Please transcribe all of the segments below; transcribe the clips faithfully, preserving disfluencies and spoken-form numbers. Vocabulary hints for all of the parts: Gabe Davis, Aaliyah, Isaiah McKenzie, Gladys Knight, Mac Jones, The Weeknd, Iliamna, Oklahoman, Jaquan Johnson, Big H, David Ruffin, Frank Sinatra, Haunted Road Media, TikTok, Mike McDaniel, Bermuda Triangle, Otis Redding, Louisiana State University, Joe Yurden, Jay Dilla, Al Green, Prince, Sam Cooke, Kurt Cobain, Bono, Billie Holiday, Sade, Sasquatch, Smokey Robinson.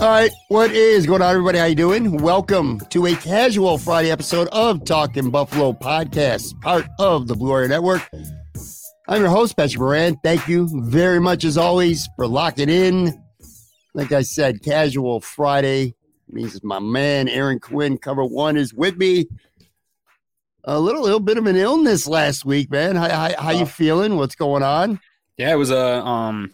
All right, what is going on, everybody? How you doing? Welcome to a casual Friday episode of Talkin' Buffalo Podcast, part of the Blue Wire Network. I'm your host, Patrick Moran. Thank you very much, as always, for locking in. Like I said, casual Friday means my man Aaron Quinn, cover one, is with me. A little, little bit of an illness last week, man. How, how, how you feeling? What's going on? Yeah, it was a um.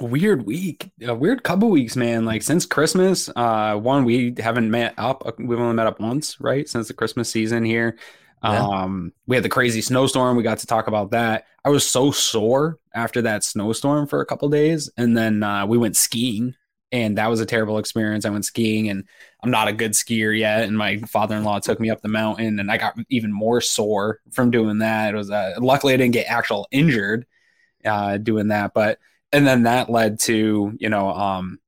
weird week, a weird couple weeks, man. Like since Christmas, uh, one we haven't met up. We've only met up once, right? Since the Christmas season here, yeah. um, we had the crazy snowstorm. We got to talk about that. I was so sore after that snowstorm for a couple days, and then uh, we went skiing, and that was a terrible experience. I went skiing, and I'm not a good skier yet. And my father-in-law took me up the mountain, and I got even more sore from doing that. It was uh, luckily I didn't get actual injured uh, doing that, but. And then that led to, you know, um,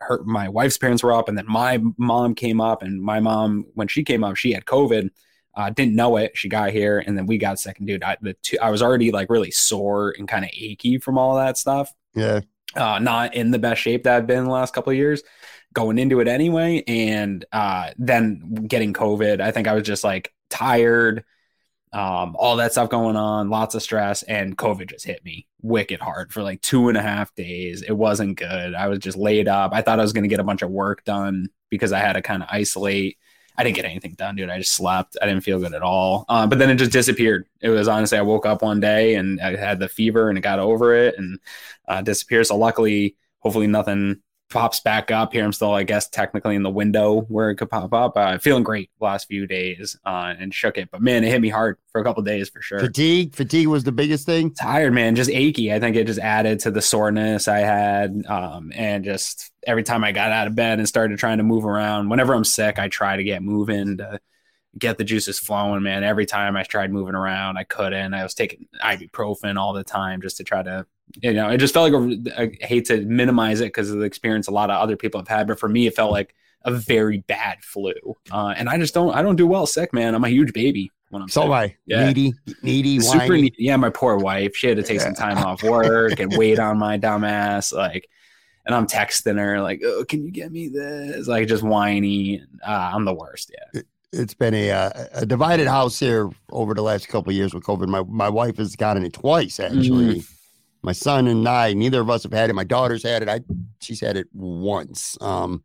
her, my wife's parents were up, and then my mom came up, and my mom, when she came up, she had COVID, uh, didn't know it. She got here, and then we got sick. And dude, I, the two, I was already like really sore and kind of achy from all that stuff. Yeah. Uh, not in the best shape that I've been in the last couple of years going into it anyway. And, uh, then getting COVID, I think I was just like tired, um, all that stuff going on, lots of stress, and COVID just hit me wicked hard for like two and a half days. It wasn't good. I was just laid up. I thought I was going to get a bunch of work done because I had to kind of isolate. I didn't get anything done, dude. I just slept. I didn't feel good at all. Uh, but then it just disappeared. It was honestly, I woke up one day and I had the fever and it got over it and uh, disappeared. So luckily, hopefully nothing pops back up here. I'm still, I guess, technically in the window where it could pop up. Uh, feeling great the last few days uh, and shook it. But, man, it hit me hard for a couple of days for sure. Fatigue? Fatigue was the biggest thing? Tired, man. Just achy. I think it just added to the soreness I had. Um, and just every time I got out of bed and started trying to move around, whenever I'm sick, I try to get moving to get the juices flowing, man. Every time I tried moving around, I couldn't. I was taking ibuprofen all the time just to try to, you know, it just felt like a, I hate to minimize it because of the experience a lot of other people have had, but for me, it felt like a very bad flu. Uh, and I just don't, I don't do well sick, man. I'm a huge baby when I'm so sick. So I, yeah. needy, needy, super whiny. needy. Yeah, my poor wife, she had to take yeah. some time off work and wait on my dumb ass. Like, and I'm texting her like, oh, can you get me this? Like just whiny. Uh, I'm the worst. Yeah. It's been a, uh, a divided house here over the last couple of years with COVID. My, my wife has gotten it twice, actually. Mm-hmm. My son and I, neither of us have had it. My daughter's had it. I, she's had it once. Um,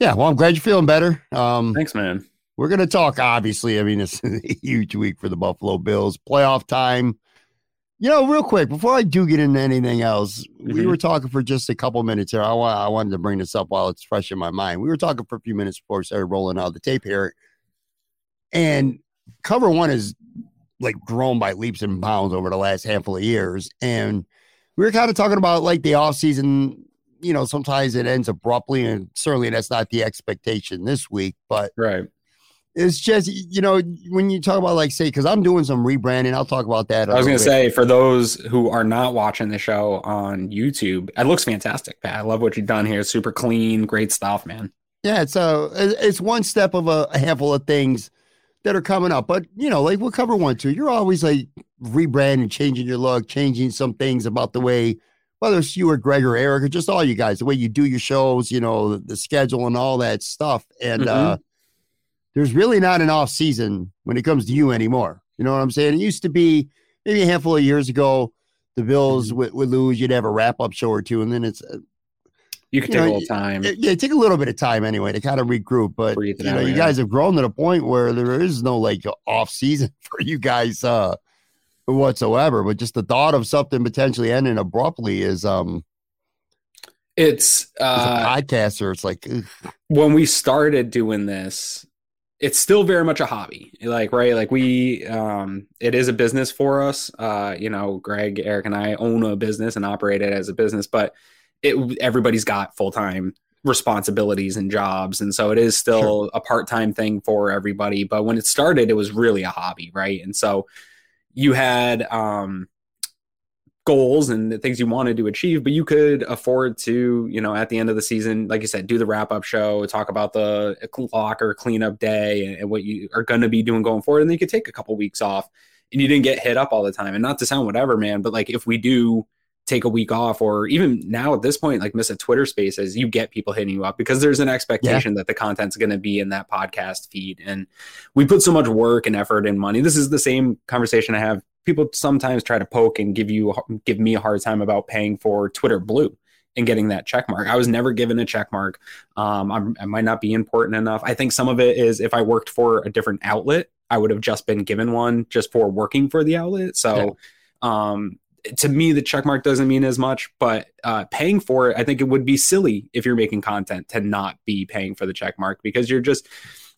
yeah. Well, I'm glad you're feeling better. Um, Thanks, man. We're going to talk, obviously. I mean, it's a huge week for the Buffalo Bills. Playoff time. You know, real quick, before I do get into anything else, mm-hmm. we were talking for just a couple minutes here. I, I wanted to bring this up while it's fresh in my mind. We were talking for a few minutes before we started rolling out the tape here. And cover one is like grown by leaps and bounds over the last handful of years. And we were kind of talking about like the off season, you know, sometimes it ends abruptly, and certainly that's not the expectation this week, but right. It's just, you know, when you talk about like, say, because I'm doing some rebranding, I'll talk about that. I was going to say, for those who are not watching the show on YouTube, it looks fantastic, Pat. I love what you've done here. Super clean, great stuff, man. Yeah. So it's one step of a handful of things that are coming up, but you know, like we'll cover one, two, you're always like rebranding, changing your look, changing some things about the way, whether it's you or Greg or Eric, or just all you guys, the way you do your shows, you know, the, the schedule and all that stuff. And, mm-hmm. uh, there's really not an off season when it comes to you anymore. You know what I'm saying? It used to be maybe a handful of years ago, the Bills would, would lose. You'd have a wrap up show or two. And then it's, You could you take know, a little time. Yeah, take a little bit of time anyway to kind of regroup. But you know, you guys have grown to the point where there is no like off season for you guys uh, whatsoever. But just the thought of something potentially ending abruptly is um, it's uh, it's a podcaster. It's like ugh. When we started doing this, it's still very much a hobby. Like right, like we um, it is a business for us. Uh, you know, Greg, Eric, and I own a business and operate it as a business, but. It, everybody's got full-time responsibilities and jobs. And so it is still sure. a part-time thing for everybody. But when it started, it was really a hobby, right? And so you had um, goals and things you wanted to achieve, but you could afford to, you know, at the end of the season, like you said, do the wrap-up show, talk about the locker cleanup day and, and what you are going to be doing going forward. And then you could take a couple weeks off and you didn't get hit up all the time. And not to sound whatever, man, but like if we do take a week off, or even now at this point, like miss a Twitter space, as you get people hitting you up because there's an expectation yeah. that the content's going to be in that podcast feed. And we put so much work and effort and money. This is the same conversation I have. People sometimes try to poke and give you, give me a hard time about paying for Twitter Blue and getting that check mark. I was never given a check mark. Um, I'm, I might not be important enough. I think some of it is if I worked for a different outlet, I would have just been given one just for working for the outlet. So, yeah. um, to me, the check mark doesn't mean as much, but uh, paying for it, I think it would be silly if you're making content to not be paying for the check mark, because you're just,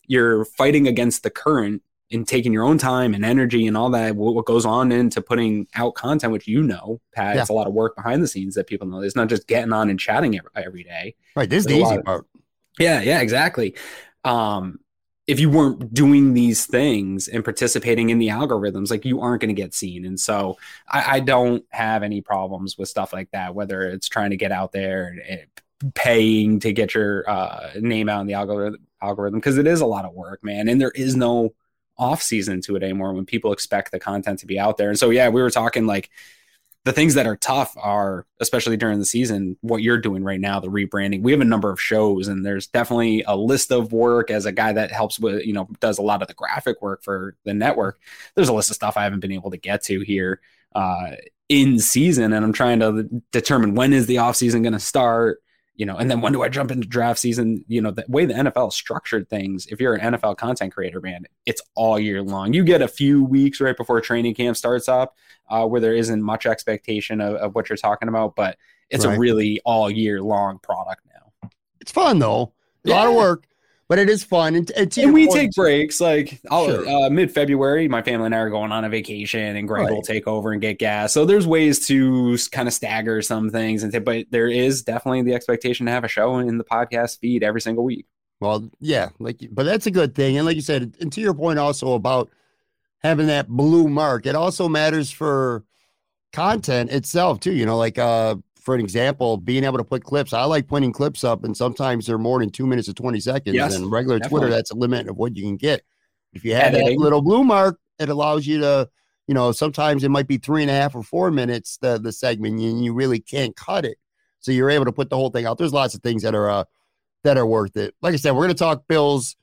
you're fighting against the current and taking your own time and energy and all that, what goes on into putting out content, which, you know, Pat, yeah. it's a lot of work behind the scenes that people know. It's not just getting on and chatting every, every day. Right. This is the easy part. Yeah. Yeah, exactly. Um, if you weren't doing these things and participating in the algorithms, like you aren't going to get seen. And so I, I don't have any problems with stuff like that, whether it's trying to get out there and, and paying to get your uh, name out in the algorithm algorithm. Cause it is a lot of work, man. And there is no off season to it anymore when people expect the content to be out there. And so, yeah, we were talking like the things that are tough are, especially during the season, what you're doing right now, the rebranding. We have a number of shows, and there's definitely a list of work. As a guy that helps with, you know, does a lot of the graphic work for the network, there's a list of stuff I haven't been able to get to here uh, in season. And I'm trying to determine when is the off season going to start, you know, and then when do I jump into draft season? You know, the way the N F L structured things, if you're an N F L content creator, man, it's all year long. You get a few weeks right before training camp starts up uh, where there isn't much expectation of, of what you're talking about, but it's right. a really all year long product now. It's fun though. It's yeah. a lot of work, but it is fun. And, and, and we point, take breaks like sure. uh, mid-February, my family and I are going on a vacation, and Greg right. will take over and get gas. So there's ways to kind of stagger some things. And t- But there is definitely the expectation to have a show in the podcast feed every single week. Well, yeah, like, but that's a good thing. And like you said, and to your point also about having that blue mark, it also matters for content itself too. You know, like uh, for an example, being able to put clips. I like putting clips up, and sometimes they're more than two minutes or twenty seconds. Yes, and regular definitely. Twitter, that's a limit of what you can get. If you have Editing. that little blue mark, it allows you to, you know, sometimes it might be three and a half or four minutes, the, the segment, and you really can't cut it. So you're able to put the whole thing out. There's lots of things that are uh, that are worth it. Like I said, we're going to talk Bills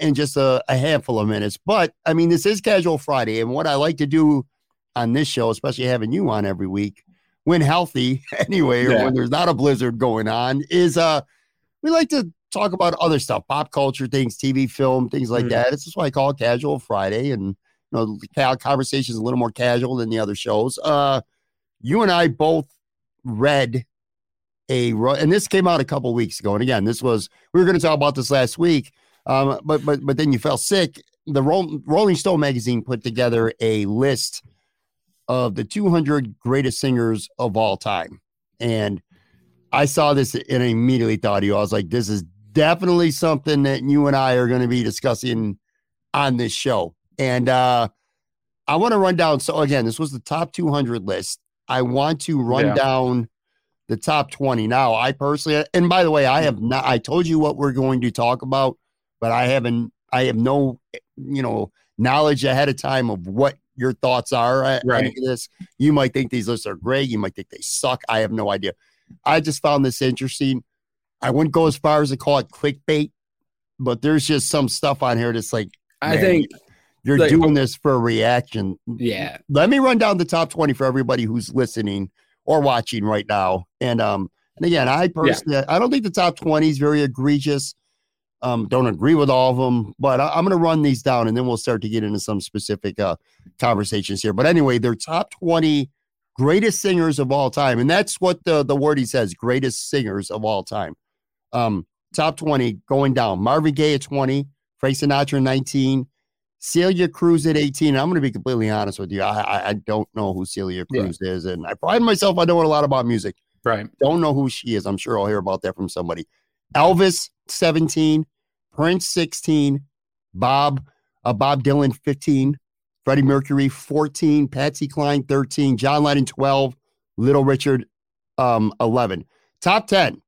in just a, a handful of minutes. But, I mean, this is Casual Friday, and what I like to do on this show, especially having you on every week, when healthy anyway, or yeah. when there's not a blizzard going on, is uh, we like to talk about other stuff, pop culture things, T V, film, things like mm-hmm. that. This is what I call Casual Friday, and you know, conversation is a little more casual than the other shows. Uh, you and I both read a, and this came out a couple weeks ago. And again, this was, we were going to talk about this last week, um, but but but then you fell sick. The Roll, Rolling Stone magazine put together a list of the two hundred greatest singers of all time. And I saw this and I immediately thought of you. I was like, this is definitely something that you and I are going to be discussing on this show. And uh, I want to run down. So again, this was the top two hundred list. I want to run yeah. down the top twenty. Now I personally, and by the way, I have not, I told you what we're going to talk about, but I haven't, I have no, you know, knowledge ahead of time of what your thoughts are at right. any of this. You might think these lists are great. You might think they suck. I have no idea. I just found this interesting. I wouldn't go as far as to call it clickbait, but there's just some stuff on here that's like, I think you're like, doing this for a reaction. Yeah. Let me run down the top twenty for everybody who's listening or watching right now. And um, And again, I personally, yeah. I don't think the top twenty is very egregious. Um, don't agree with all of them, but I, I'm going to run these down and then we'll start to get into some specific uh, conversations here. But anyway, their top twenty greatest singers of all time. And that's what the, the word he says, greatest singers of all time. Um, top twenty going down. Marvin Gaye at twenty, Frank Sinatra at nineteen, Celia Cruz at eighteen. And I'm going to be completely honest with you. I, I don't know who Celia Cruz yeah. is. And I pride myself. I know a lot about music. Right. Don't know who she is. I'm sure I'll hear about that from somebody. Elvis, seventeen, Prince, sixteen, Bob, uh, Bob Dylan, fifteen, Freddie Mercury, fourteen, Patsy Cline, thirteen, John Lennon, twelve, Little Richard, um, eleven. Top ten,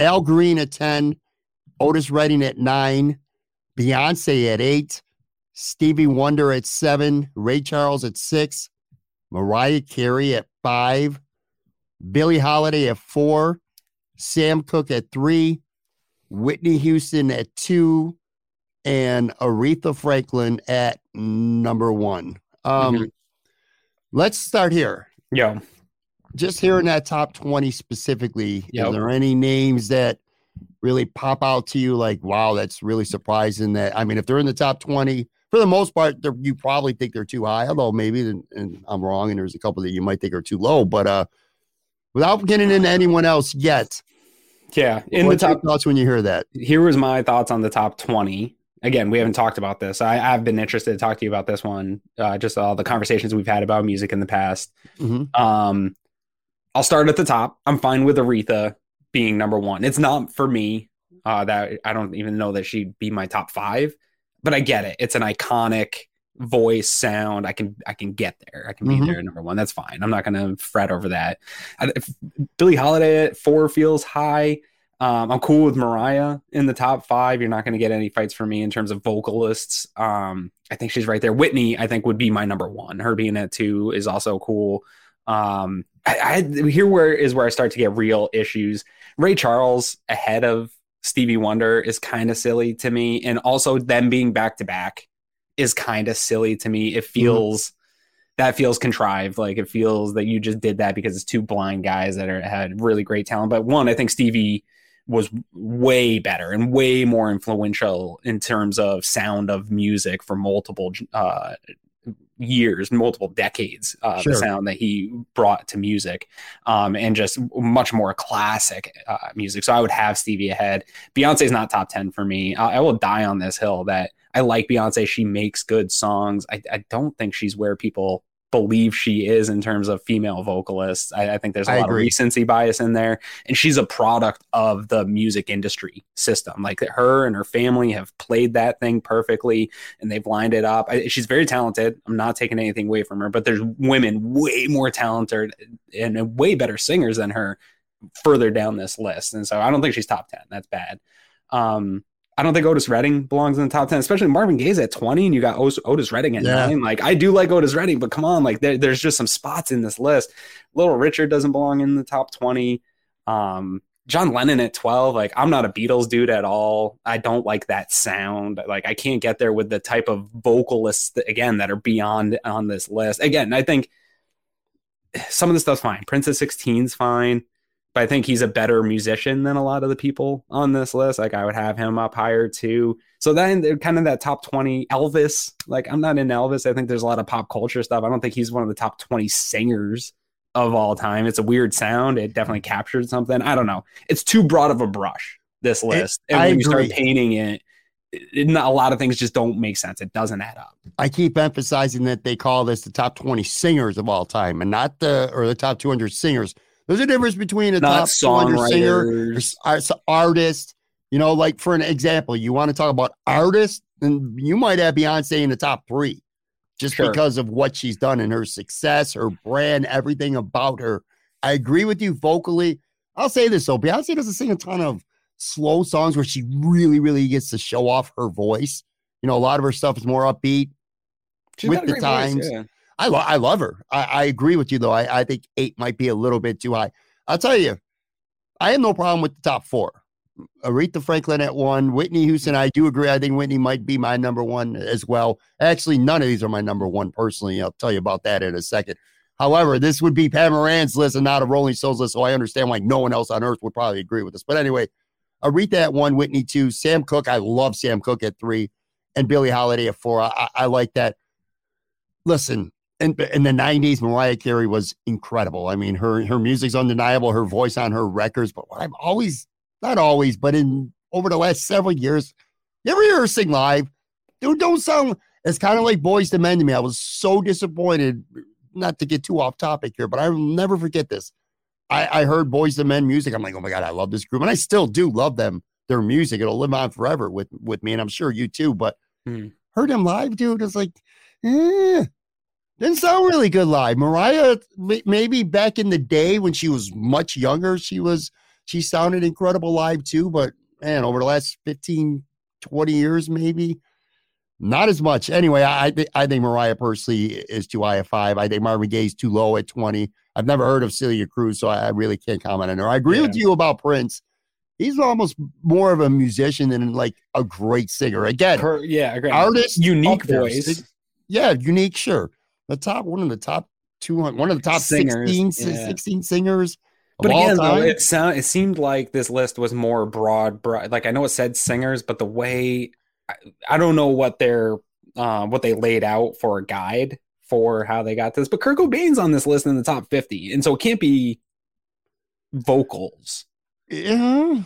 Al Green at ten, Otis Redding at nine, Beyonce at eight, Stevie Wonder at seven, Ray Charles at six, Mariah Carey at five, Billie Holiday at four, Sam Cooke at three, Whitney Houston at two, and Aretha Franklin at number one. Um, mm-hmm. Let's start here. Yeah. Just here in that top twenty specifically, yep. Are there any names that really pop out to you like, wow, that's really surprising? That I mean, if they're in the top twenty, for the most part, you probably think they're too high, although maybe and, and I'm wrong, and there's a couple that you might think are too low, but uh, without getting into anyone else yet. Yeah. In the top thoughts when you hear that. Here was my thoughts on the top twenty. Again, we haven't talked about this. I, I've been interested to talk to you about this one. Uh, just all the conversations we've had about music in the past. Mm-hmm. Um, I'll start at the top. I'm fine with Aretha being number one. It's not for me uh, that I don't even know that she'd be my top five, but I get it. It's an iconic voice, sound. I can, I can get there. I can be mm-hmm. there at number one. That's fine. I'm not going to fret over that. I, Billie Holiday at four feels high. Um, I'm cool with Mariah in the top five. You're not going to get any fights from me in terms of vocalists. Um, I think she's right there. Whitney, I think, would be my number one. Her being at two is also cool. Um, I, I here where is where I start to get real issues. Ray Charles ahead of Stevie Wonder is kind of silly to me. And also them being back to back is kind of silly to me. It feels mm-hmm. that feels contrived. Like it feels that you just did that because it's two blind guys that are, had really great talent. But one, I think Stevie was way better and way more influential in terms of sound of music for multiple uh, years, multiple decades, uh, sure. the sound that he brought to music um, and just much more classic uh, music. So I would have Stevie ahead. Beyonce's not top ten for me. I, I will die on this hill that I like Beyonce. She makes good songs. I, I don't think she's where people believe she is in terms of female vocalists. I, I think there's a I lot agree. of recency bias in there. And she's a product of the music industry system. Like her and her family have played that thing perfectly and they've lined it up. I, she's very talented. I'm not taking anything away from her, but there's women way more talented and way better singers than her further down this list. And so I don't think she's top ten. That's bad. Um, I don't think Otis Redding belongs in the top ten, especially Marvin Gaye's at twenty and you got Otis Redding at yeah. nine. Like I do like Otis Redding, but come on, like there, there's just some spots in this list. Little Richard doesn't belong in the top twenty. Um, John Lennon at twelve. Like I'm not a Beatles dude at all. I don't like that sound. Like I can't get there with the type of vocalists that, again, that are beyond on this list. Again, I think some of the stuff's fine. Prince at sixteen is fine. But I think he's a better musician than a lot of the people on this list. Like I would have him up higher too. So then kind of that top twenty. Elvis, like I'm not in Elvis. I think there's a lot of pop culture stuff. I don't think he's one of the top twenty singers of all time. It's a weird sound. It definitely captured something. I don't know. It's too broad of a brush, this list. It, and when I you agree. start painting it, it, not, a lot of things just don't make sense. It doesn't add up. I keep emphasizing that they call this the top twenty singers of all time and not the, or the top two hundred singers. There's a difference between a Not top songwriters. two hundred singer, artist, you know, like for an example, you want to talk about artists, and you might have Beyonce in the top three just sure. because of what she's done and her success, her brand, everything about her. I agree with you vocally. I'll say this, though. Beyonce doesn't sing a ton of slow songs where she really, really gets to show off her voice. You know, a lot of her stuff is more upbeat she's with the times. Voice, yeah. I, lo- I love her. I-, I agree with you, though. I-, I think eight might be a little bit too high. I'll tell you, I have no problem with the top four. Aretha Franklin at one. Whitney Houston, I do agree. I think Whitney might be my number one as well. Actually, none of these are my number one personally. I'll tell you about that in a second. However, this would be Pat Moran's list and not a Rolling Stones list, so I understand why no one else on earth would probably agree with this. But anyway, Aretha at one, Whitney two, Sam Cooke. I love Sam Cooke at three, and Billie Holiday at four. I, I like that. Listen, in, in the nineties, Mariah Carey was incredible. I mean, her her music's undeniable, her voice on her records. But what I've always, not always, but in over the last several years, you ever hear her sing live? Dude, don't sound, it's kind of like Boyz two Men to me. I was so disappointed, not to get too off topic here, but I will never forget this. I, I heard Boyz two Men music. I'm like, oh my God, I love this group. And I still do love them, their music. It'll live on forever with, with me. And I'm sure you too, but hmm. heard them live, dude. It's like, eh, didn't sound really good live. Mariah, maybe back in the day when she was much younger, she was, she sounded incredible live too. But man, over the last fifteen, twenty years, maybe not as much. Anyway, I th- I think Mariah personally is too high at five. I think Marvin Gaye's too low at twenty. I've never heard of Celia Cruz, so I, I really can't comment on her. I agree yeah. with you about Prince. He's almost more of a musician than like a great singer. Again, her, yeah, great artist, unique voice. Yeah, unique. Sure, the top one of the top two hundred, one of the top singers, sixteen, yeah. sixteen singers. But again, though, it sound, it seemed like this list was more broad, broad. Like I know it said singers, but the way I, I don't know what they're uh, what they laid out for a guide for how they got this. But Kurt Cobain's on this list in the top fifty, and so it can't be vocals. Yeah,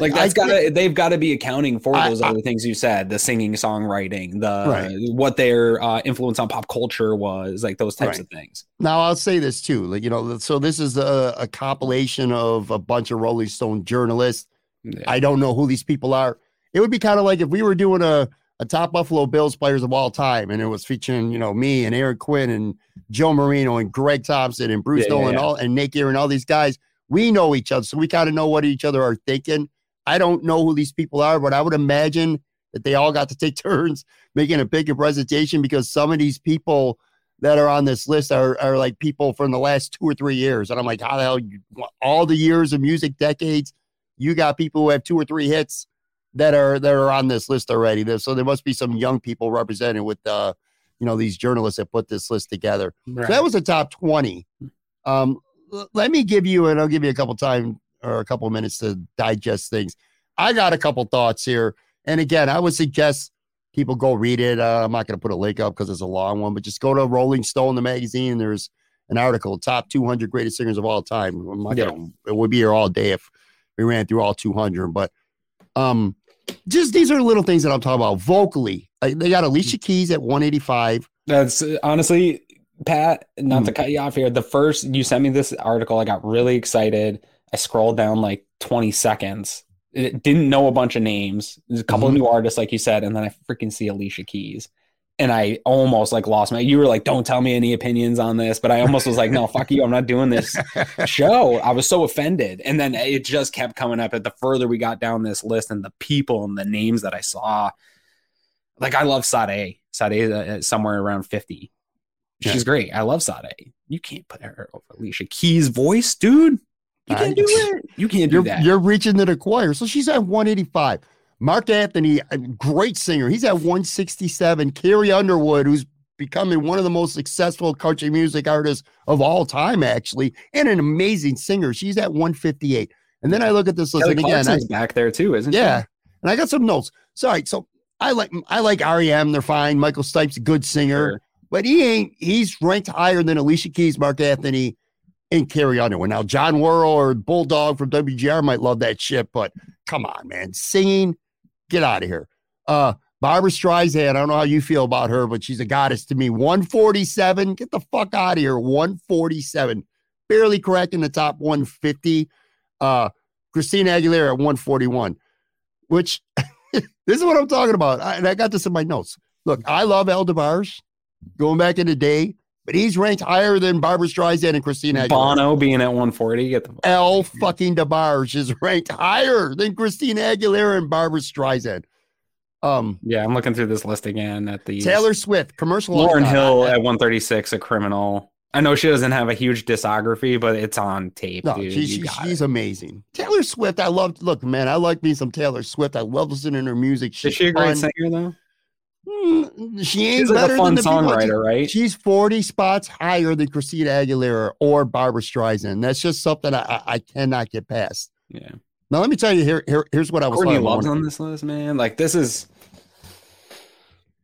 like that's got to they've got to be accounting for those I, other I, things you said: the singing, songwriting, the right. what their uh, influence on pop culture was, like those types right. of things. Now I'll say this too, like you know, so this is a, a compilation of a bunch of Rolling Stone journalists. Yeah. I don't know who these people are. It would be kind of like if we were doing a, a top Buffalo Bills players of all time, and it was featuring you know me and Aaron Quinn and Joe Marino and Greg Thompson and Bruce yeah, Nolan yeah, yeah. and all and Nick Ear and all these guys. We know each other, so we kind of know what each other are thinking. I don't know who these people are, but I would imagine that they all got to take turns making a bigger presentation because some of these people that are on this list are, are like people from the last two or three years. And I'm like, how the hell, you, all the years of music decades, you got people who have two or three hits that are that are on this list already. So there must be some young people represented with, uh, you know, these journalists that put this list together. Right. So that was the top twenty. Um Let me give you, and I'll give you a couple time or a couple minutes to digest things. I got a couple thoughts here. And again, I would suggest people go read it. Uh, I'm not going to put a link up because it's a long one, but just go to Rolling Stone, the magazine. There's an article, top two hundred greatest singers of all time. I'm not yeah. gonna, it would be here all day if we ran through all two hundred. But um, just these are little things that I'm talking about. Vocally, like they got Alicia Keys at one eighty-five. That's honestly... Pat, not mm. to cut you off here. The first you sent me this article, I got really excited. I scrolled down like twenty seconds. It didn't know a bunch of names. There's a couple mm-hmm. of new artists, like you said, and then I freaking see Alicia Keys. And I almost like lost my, you were like, don't tell me any opinions on this. But I almost was like, no, fuck you. I'm not doing this show. I was so offended. And then it just kept coming up at the further we got down this list and the people and the names that I saw. Like I love Sade. Sade is uh, somewhere around fifty. She's yeah. great. I love Sade. You can't put her over Alicia Keys' voice, dude. You can't do it. You can't do you're, that. You're reaching to the choir. So she's at one eighty-five. Mark Anthony, a great singer. He's at one sixty-seven. Carrie Underwood, who's becoming one of the most successful country music artists of all time, actually, and an amazing singer. She's at one fifty-eight. And then I look at this list Kelly and again. I, back there too, isn't yeah. she? And I got some notes. Sorry. So I like I like R E M. They're fine. Michael Stipe's a good singer. Sure. But he ain't, he's ranked higher than Alicia Keys, Mark Anthony, and Carrie Underwood. Now, John Worrell or Bulldog from W G R might love that shit, but come on, man. Singing, get out of here. Uh, Barbra Streisand, I don't know how you feel about her, but she's a goddess to me. one forty-seven, get the fuck out of here. one forty-seven, barely cracking the top one fifty. Uh, Christina Aguilera at one forty-one, which this is what I'm talking about. I, and I got this in my notes. Look, I love El DeBarge. Going back in the day, but he's ranked higher than Barbra Streisand and Christina Aguilera. Bono being at one forty. Get the L fucking DeBarge is ranked higher than Christina Aguilera and Barbra Streisand. Um, yeah, I'm looking through this list again at the Taylor Swift commercial. Lauryn Hill at one thirty-six, a criminal. I know she doesn't have a huge discography, but it's on tape. No, dude. She, she, she's it. amazing. Taylor Swift, I love. Look, man, I like me some Taylor Swift. I love listening to her music. She's is she a great fun. singer though? she ain't she's like better a fun than the songwriter, people. Right? She's forty spots higher than Christina Aguilera or Barbra Streisand. That's just something I, I cannot get past. Yeah. Now let me tell you. Here, here here's what I was. Courtney Love's on this list, man. Like this is.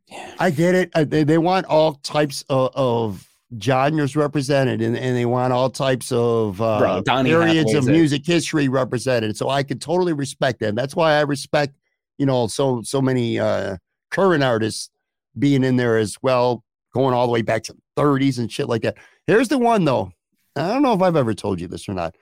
Yeah. I get it. I, they they want all types of, of genres represented, and, and they want all types of uh, Bro, Donny periods Hathaway of music it. history represented. So I could totally respect that. That's why I respect, you know, so so many uh, current artists being in there as well, going all the way back to the thirties and shit like that. Here's the one though. I don't know if I've ever told you this or not.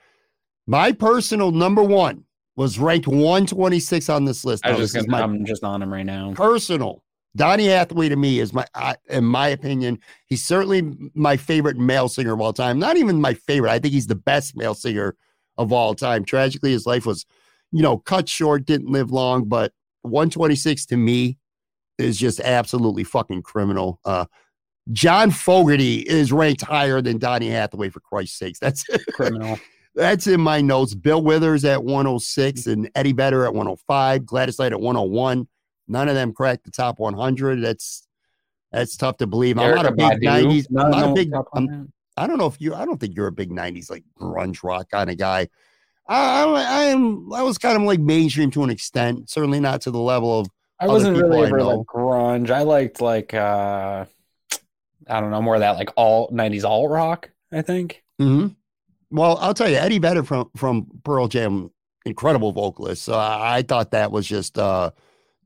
My personal number one was ranked one twenty-six on this list. I was just gonna, I'm just on him right now. Personal. Donny Hathaway to me is my, I, in my opinion, he's certainly my favorite male singer of all time. Not even my favorite. I think he's the best male singer of all time. Tragically, his life was, you know, cut short, didn't live long, but one twenty-six to me is just absolutely fucking criminal. Uh, John Fogerty is ranked higher than Donny Hathaway, for Christ's sakes. That's criminal. That's in my notes. Bill Withers at one oh six and Eddie Vedder at one oh five, Gladys Knight at one oh one. None of them cracked the top one hundred. That's that's tough to believe. I'm not a big nineties. I'm not a big. I'm, I don't know if you. I don't think you're a big nineties like grunge rock kind of guy. I, I, I am. I was kind of like mainstream to an extent. Certainly not to the level of. I wasn't really ever like grunge. I liked like uh, I don't know, more of that like all nineties all rock. I think. Mm-hmm. Well, I'll tell you, Eddie Vedder from from Pearl Jam, incredible vocalist. So I, I thought that was just. Uh,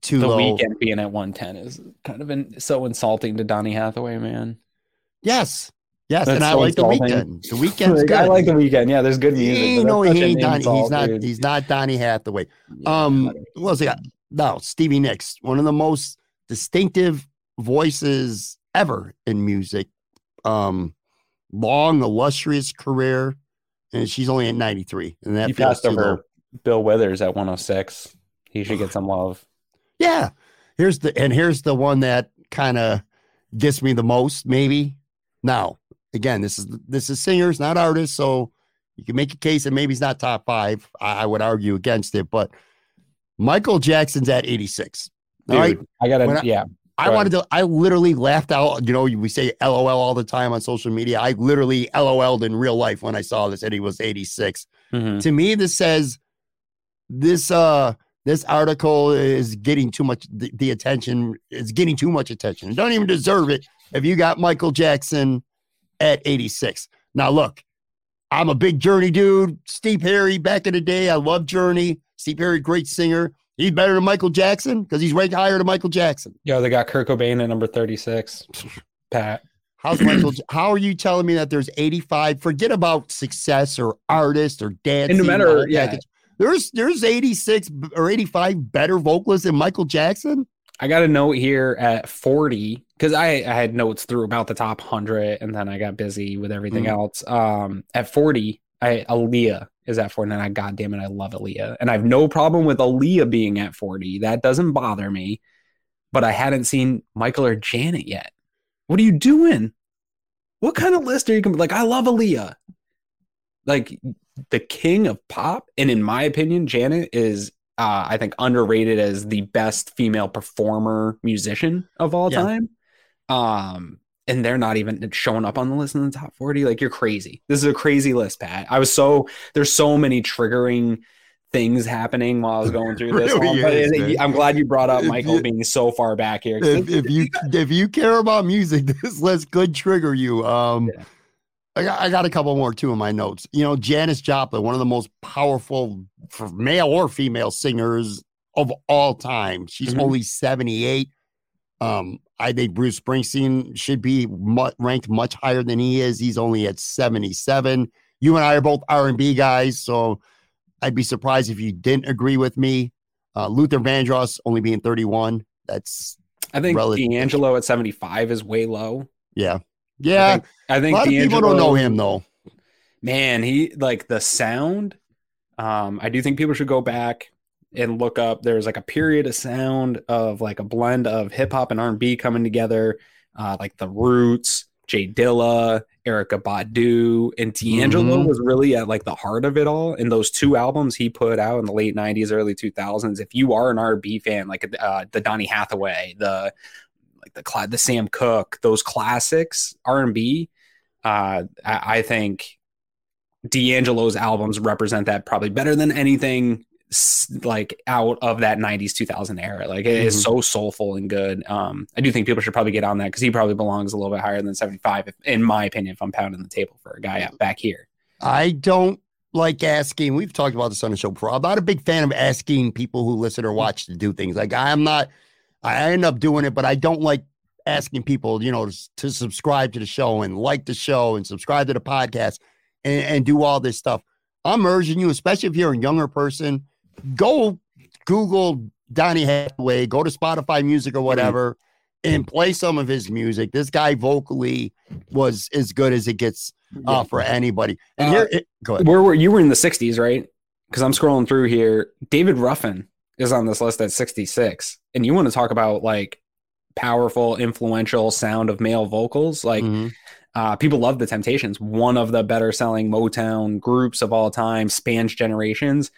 Too the low. Weeknd being at one ten is kind of in, so insulting to Donny Hathaway, man. Yes. Yes. That's and I so like insulting. The Weeknd. The Weeknd's like, good. I like The Weeknd. Yeah, there's good music. He, no, he ain't Donny. Insult, he's, not, he's not Donny Hathaway. Yeah, um, who else he got? No, Stevie Nicks. One of the most distinctive voices ever in music. Um, long, illustrious career. And she's only at ninety-three. And that you passed over Bill Withers at one oh six. He should get some love. Yeah, here's the and here's the one that kind of gets me the most, maybe. Now, again, this is this is singers, not artists, so you can make a case that maybe he's not top five. I, I would argue against it, but Michael Jackson's at eighty-six. Dude, all right, I gotta I, yeah. I wanted to. I literally laughed out. You know, we say L O L all the time on social media. I literally L O L'd in real life when I saw this, and he was eighty-six. Mm-hmm. To me, this says this. Uh, This article is getting too much the, the attention. It's getting too much attention. You don't even deserve it if you got Michael Jackson at eighty-six. Now, look, I'm a big Journey dude. Steve Perry, back in the day, I love Journey. Steve Perry, great singer. He's better than Michael Jackson because he's ranked higher than Michael Jackson. Yo, they got Kurt Cobain at number thirty-six. Pat. How's Michael? How are you telling me that there's eighty-five? Forget about success or artist or dance. And no matter, yeah. Package. There's there's eighty-six or eighty-five better vocalists than Michael Jackson. I got a note here at forty because I, I had notes through about the top one hundred and then I got busy with everything mm. else. Um, at forty, I, Aaliyah is at forty, and I goddamn it, I love Aaliyah. And I have no problem with Aaliyah being at forty. That doesn't bother me. But I hadn't seen Michael or Janet yet. What are you doing? What kind of list are you going to be like? I love Aaliyah. Like the king of pop, and in my opinion, Janet is uh, I think underrated as the best female performer musician of all yeah. time. Um, and they're not even showing up on the list in the top forty. Like you're crazy. This is a crazy list, Pat. I was so there's so many triggering things happening while I was going through this. Really but is, it, I'm glad you brought up Michael if, being so far back here. If, if you if you care about music, this list could trigger you. Um, yeah. I got, I got a couple more, too, in my notes. You know, Janis Joplin, one of the most powerful for male or female singers of all time. She's mm-hmm. only seventy-eight. Um, I think Bruce Springsteen should be mu- ranked much higher than he is. He's only at seventy-seven. You and I are both R and B guys, so I'd be surprised if you didn't agree with me. Uh, Luther Vandross only being thirty-one. That's I think relative. D'Angelo at seventy-five is way low. Yeah. Yeah, I think, I think a lot D'Angelo, of people don't know him though. Man, he like the sound. Um, I do think people should go back and look up. There's like a period of sound of like a blend of hip hop and R and B coming together, uh, like the Roots, Jay Dilla, Erykah Badu, and D'Angelo mm-hmm. was really at like the heart of it all. And those two albums he put out in the late nineties, early two thousands. If you are an R and B fan, like uh, the Donny Hathaway, the like the the Sam Cooke, those classics, R and B. Uh, I, I think D'Angelo's albums represent that probably better than anything like out of that nineties two thousand era. Like it mm-hmm. is so soulful and good. Um, I do think people should probably get on that because he probably belongs a little bit higher than seventy-five, if, in my opinion, if I'm pounding the table for a guy out back here. I don't like asking, we've talked about this on the show before. I'm not a big fan of asking people who listen or watch to do things. Like I'm not, I end up doing it, but I don't like asking people, you know, to, to subscribe to the show and like the show and subscribe to the podcast and, and do all this stuff. I'm urging you, especially if you're a younger person, go Google Donny Hathaway, go to Spotify Music or whatever, and play some of his music. This guy vocally was as good as it gets uh, for anybody. And uh, here, it, go ahead. Where were you? Were in the sixties, right? Because I'm scrolling through here. David Ruffin is on this list at sixty-six, and you want to talk about like powerful, influential sound of male vocals, like. Mm-hmm. Uh, people love the Temptations, one of the better selling Motown groups of all time, spans generations.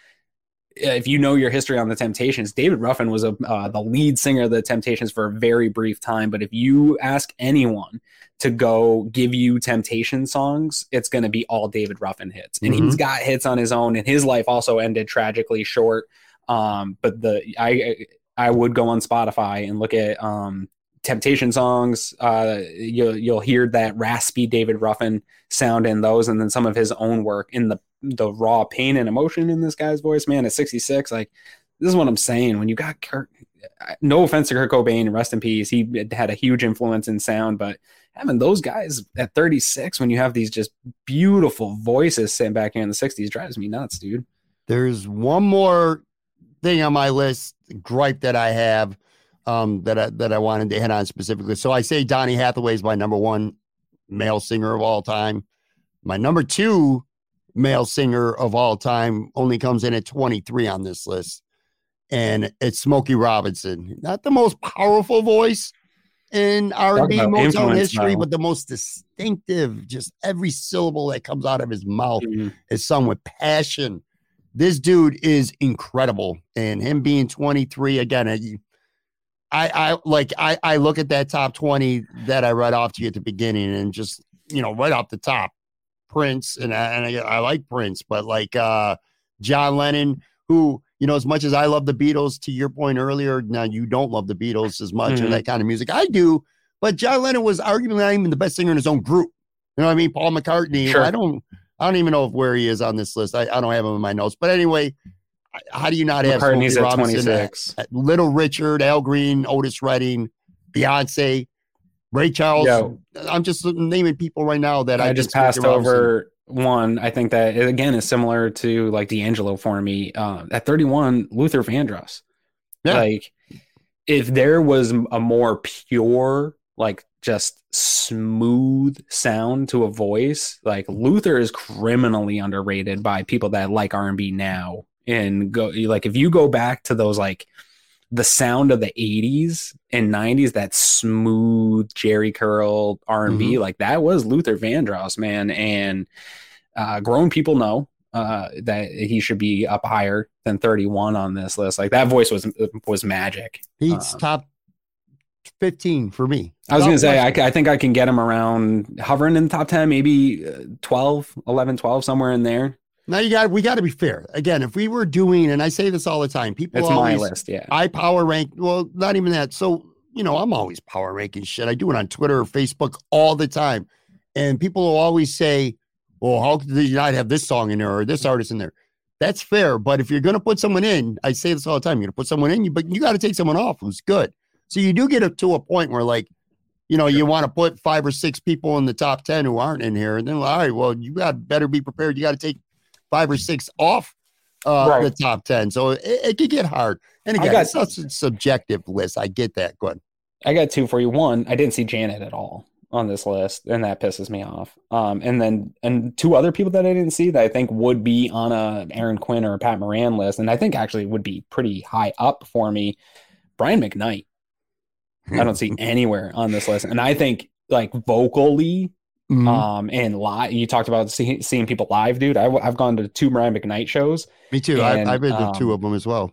If you know your history on the Temptations, David Ruffin was a, uh, the lead singer of the Temptations for a very brief time. But if you ask anyone to go give you Temptation songs, it's going to be all David Ruffin hits. And mm-hmm. he's got hits on his own. And his life also ended tragically short. Um, but the I I would go on Spotify and look at um, Temptation songs, uh you'll you'll hear that raspy David Ruffin sound in those, and then some of his own work in the the raw pain and emotion in this guy's voice, man. At sixty-six, like, this is what I'm saying. When you got Kurt, no offense to Kurt Cobain, rest in peace, he had a huge influence in sound, but having those guys at thirty-six, when you have these just beautiful voices sitting back here in the sixties, drives me nuts, dude. There's one more thing on my list, gripe that I have, Um, that I that I wanted to hit on specifically. So I say Donny Hathaway is my number one male singer of all time. My number two male singer of all time only comes in at twenty-three on this list, and it's Smokey Robinson. Not the most powerful voice in R and B Motown history, now. But the most distinctive. Just every syllable that comes out of his mouth mm-hmm. is sung with passion. This dude is incredible, and him being twenty-three again. You, I, I like I, I look at that top twenty that I read off to you at the beginning, and just, you know, right off the top, Prince, and I, and I, I like Prince, but like uh, John Lennon, who, you know, as much as I love the Beatles, to your point earlier, now you don't love the Beatles as much mm-hmm. or that kind of music. I do, but John Lennon was arguably not even the best singer in his own group. You know what I mean? Paul McCartney. Sure. I don't I don't even know if where he is on this list. I, I don't have him in my notes, but anyway. How do you not have Smokey Robinson, at, at Little Richard, Al Green, Otis Redding, Beyonce, Ray Charles? Yo, I'm just naming people right now that I, I just passed over. One, I think that it, again, is similar to like D'Angelo for me. Uh, at thirty-one, Luther Vandross. Yeah. Like, if there was a more pure, like just smooth sound to a voice, like Luther is criminally underrated by people that like R and B now. And go, like, if you go back to those, like the sound of the eighties and nineties, that smooth Jerry curl R and B, mm-hmm. like that was Luther Vandross, man. And uh, grown people know uh, that he should be up higher than thirty-one on this list. Like, that voice was was magic. He's um, top fifteen for me. I was going to say, I, I think I can get him around hovering in the top ten, maybe twelve, eleven, twelve, somewhere in there. Now you got we got to be fair. Again, if we were doing, and I say this all the time, people it's always, my list, yeah. I power rank. Well, not even that. So, you know, I'm always power ranking shit. I do it on Twitter or Facebook all the time. And people will always say, well, how did you not have this song in there or this artist in there? That's fair. But if you're going to put someone in, I say this all the time, you're going to put someone in, you, but you got to take someone off who's good. So you do get up to a point where, like, you know, you want to put five or six people in the top ten who aren't in here. And then, all right, well, you got better be prepared. You got to take five or six off uh, right. the top ten. So it, it could get hard. And again, got, it's not a subjective list. I get that. Go ahead. I got two for you. One, I didn't see Janet at all on this list, and that pisses me off. Um, and then and two other people that I didn't see that I think would be on a Aaron Quinn or a Pat Moran list, and I think actually would be pretty high up for me. Brian McKnight. I don't see anywhere on this list. And I think, like, vocally, Mm-hmm. Um and live, you talked about see, seeing people live, dude. I, I've gone to two Mariah McKnight shows. Me too. And, I've, I've been to um, two of them as well.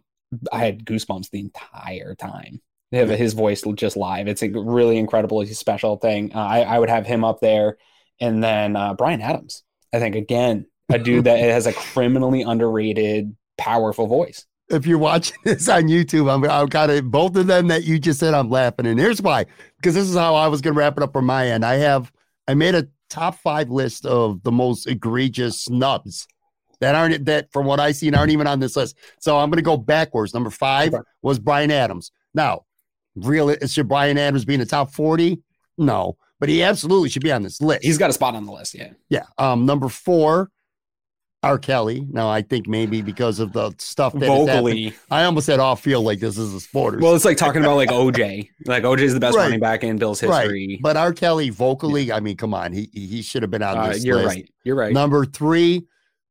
I had goosebumps the entire time. his voice just live. It's a really incredible, it's a special thing. Uh, I, I would have him up there. And then uh, Bryan Adams, I think, again, a dude that has a criminally underrated, powerful voice. If you're watching this on YouTube, I'm, I've got it. Both of them that you just said, I'm laughing. And here's why, because this is how I was going to wrap it up from my end. I have, I made a top five list of the most egregious snubs that aren't, that from what I've seen, aren't even on this list. So I'm going to go backwards. Number five was Bryan Adams. Now, really, should Bryan Adams be in the top forty? No, but he absolutely should be on this list. He's got a spot on the list. Yeah. Yeah. Um, number four, R. Kelly. Now, I think maybe because of the stuff that vocally, I almost said off field like this is a sport. Well, it's like talking about like O J. Like O J is the best right. running back in Bill's history. Right. But R. Kelly vocally, yeah. I mean, come on, he he should have been on this uh, you're list. You're right. You're right. Number three,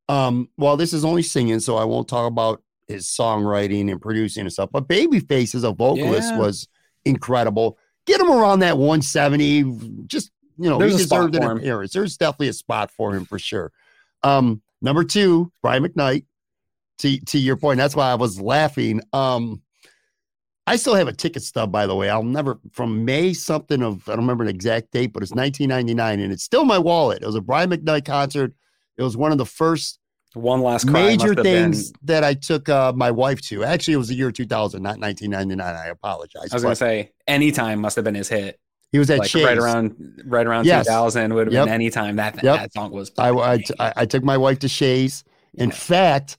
um, well, this is only singing, so I won't talk about his songwriting and producing and stuff. But Babyface as a vocalist yeah. was incredible. Get him around that one seventy. Just you know, There's he deserved an appearance. There's definitely a spot for him for sure. Um. Number two, Brian McKnight, to, to your point. That's why I was laughing. Um, I still have a ticket stub, by the way. I'll never, from May something of, I don't remember an exact date, but it's nineteen ninety-nine, and it's still in my wallet. It was a Brian McKnight concert. It was one of the first one last major things that I took uh, my wife to. Actually, it was the year two thousand, not nineteen ninety-nine. I apologize. I was going to say, anytime must have been his hit. He was at like Chase. Right around, right around yes. two thousand would have yep. been any time that, yep. that song was played. I, I, t- I took my wife to Chase. In yeah. fact,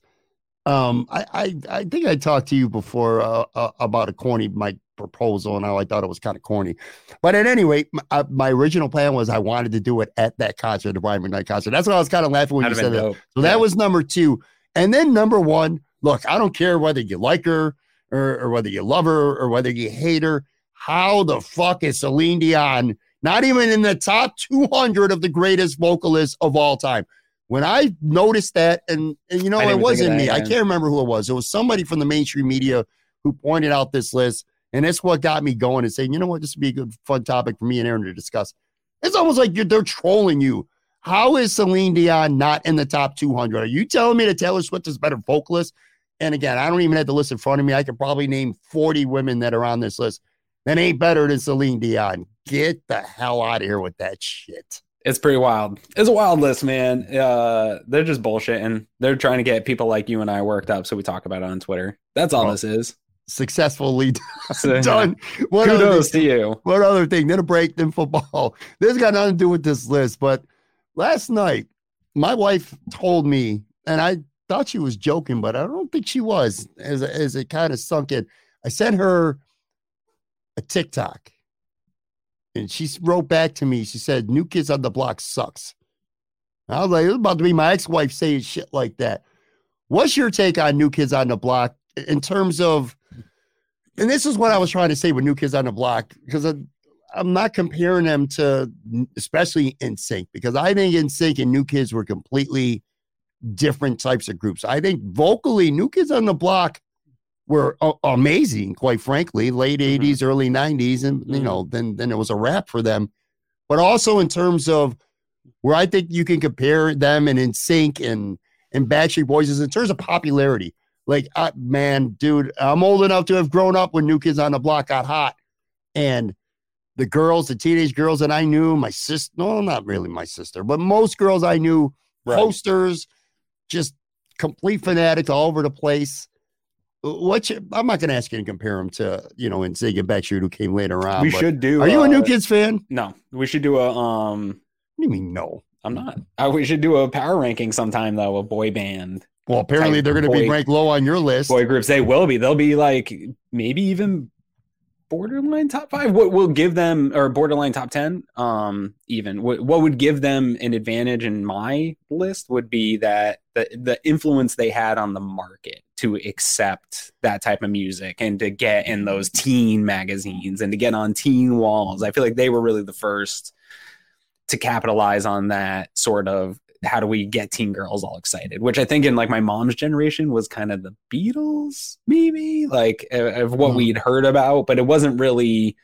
um, I, I, I think I talked to you before uh, uh, about a corny, my proposal and how I thought it was kind of corny. But at any rate, my, uh, my original plan was I wanted to do it at that concert, the Brian McKnight concert. That's why I was kind of laughing when That'd you said dope. that. So yeah. that was number two. And then number one, look, I don't care whether you like her or, or whether you love her or whether you hate her. How the fuck is Celine Dion not even in the top two hundred of the greatest vocalists of all time? When I noticed that, and, and you know, it wasn't me. Man. I can't remember who it was. It was somebody from the mainstream media who pointed out this list. And that's what got me going and saying, you know what, this would be a good, fun topic for me and Aaron to discuss. It's almost like you're, they're trolling you. How is Celine Dion not in the top two hundred? Are you telling me that Taylor Swift is a better vocalist? And again, I don't even have the list in front of me. I could probably name forty women that are on this list that ain't better than Celine Dion. Get the hell out of here with that shit. It's pretty wild. It's a wild list, man. Uh, they're just bullshitting. They're trying to get people like you and I worked up, so we talk about it on Twitter. That's all well, this is. Successfully done. done. What Kudos to you. What other thing? Then a break, then football. This has got nothing to do with this list, but last night, my wife told me, and I thought she was joking, but I don't think she was, as, as it kind of sunk in. I sent her a TikTok, and she wrote back to me. She said, "New Kids on the Block sucks." I was like, it was about to be my ex-wife saying shit like that. What's your take on New Kids on the Block in terms of, and this is what I was trying to say with New Kids on the Block, because I'm not comparing them to, especially N Sync, because I think N Sync and New Kids were completely different types of groups. I think vocally, New Kids on the Block were amazing, quite frankly, late mm-hmm. eighties, early nineties, and you know, then then it was a wrap for them. But also in terms of where I think you can compare them and N Sync and and Backstreet Boys is in terms of popularity. Like, I, man, dude, I'm old enough to have grown up when New Kids on the Block got hot, and the girls, the teenage girls that I knew, my sister, no, not really my sister, but most girls I knew, right. posters, just complete fanatics all over the place. What you, I'm not going to ask you to compare them to, you know, and say get back to who came later on. We should do. Are you uh, a New Kids fan? No, we should do a. Um, what do you mean? No, I'm not. I, we should do a power ranking sometime though. A boy band. Well, apparently they're going to be ranked low on your list. Boy groups, they will be. They'll be like maybe even borderline top five. What will give them or borderline top ten? Um, even what what would give them an advantage in my list would be that the the influence they had on the market to accept that type of music and to get in those teen magazines and to get on teen walls. I feel like they were really the first to capitalize on that sort of, how do we get teen girls all excited? Which I think in like my mom's generation was kind of the Beatles, maybe like of what mm. we'd heard about, but it wasn't really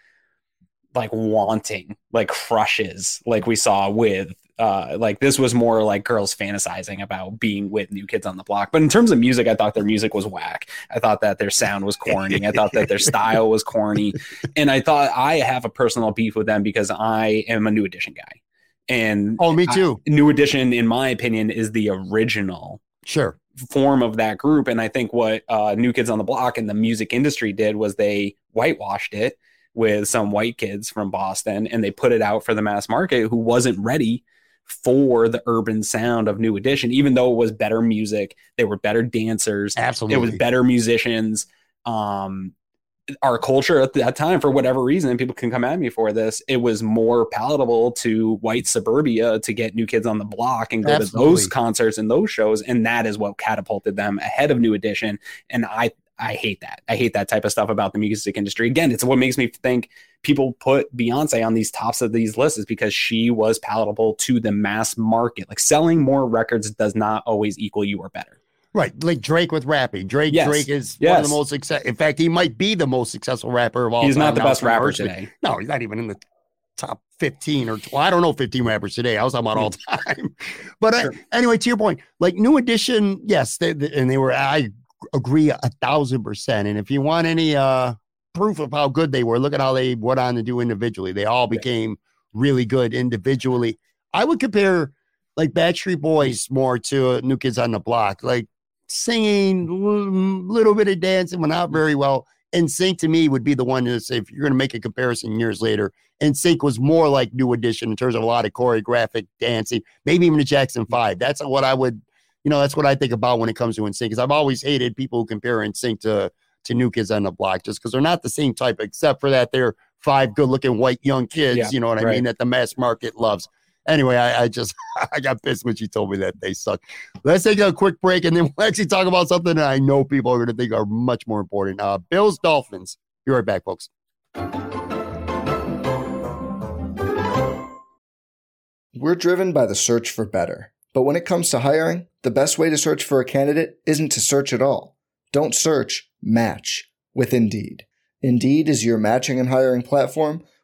like wanting like crushes like we saw with uh, like this was more like girls fantasizing about being with New Kids on the Block. But in terms of music, I thought their music was whack. I thought that their sound was corny. I thought that their style was corny. And I thought I have a personal beef with them because I am a New Edition guy. And oh, me too. I, New Edition, in my opinion, is the original sure form of that group. And I think what uh, New Kids on the Block and the music industry did was they whitewashed it with some white kids from Boston, and they put it out for the mass market who wasn't ready for the urban sound of New Edition, even though it was better music. They were better dancers. Absolutely. It was better musicians. Um, our culture at that time, for whatever reason, people can come at me for this, it was more palatable to white suburbia to get New Kids on the Block and go Absolutely. To those concerts and those shows. And that is what catapulted them ahead of New Edition. And I, I hate that. I hate that type of stuff about the music industry. Again, it's what makes me think people put Beyonce on these tops of these lists is because she was palatable to the mass market. Like selling more records does not always equal you are better. Right, like Drake with rapping. Drake, yes. Drake is yes. one of the most successful. In fact, he might be the most successful rapper of all he's time. He's not the best rapper today. No, he's not even in the top fifteen or well, I don't know fifteen rappers today. I was talking about all time. But sure. I, anyway, to your point, like New Edition, yes, they, they, and they were. I agree a thousand percent. And if you want any uh, proof of how good they were, look at how they went on to do individually. They all became really good individually. I would compare like Backstreet Boys more to New Kids on the Block, like. Singing, little bit of dancing, but not very well. N Sync to me would be the one to say if you're going to make a comparison years later. N Sync was more like New Edition in terms of a lot of choreographic dancing, maybe even the Jackson Five. That's what I would, you know, that's what I think about when it comes to N Sync. Because I've always hated people who compare N Sync to to New Kids on the Block just because they're not the same type, except for that they're five good-looking white young kids. Yeah, you know what right. I mean? That the mass market loves. Anyway, I, I just, I got pissed when she told me that they suck. Let's take a quick break and then we'll actually talk about something that I know people are going to think are much more important. Uh, Bills, Dolphins. Be right back, folks. We're driven by the search for better. But when it comes to hiring, the best way to search for a candidate isn't to search at all. Don't search, match with Indeed. Indeed is your matching and hiring platform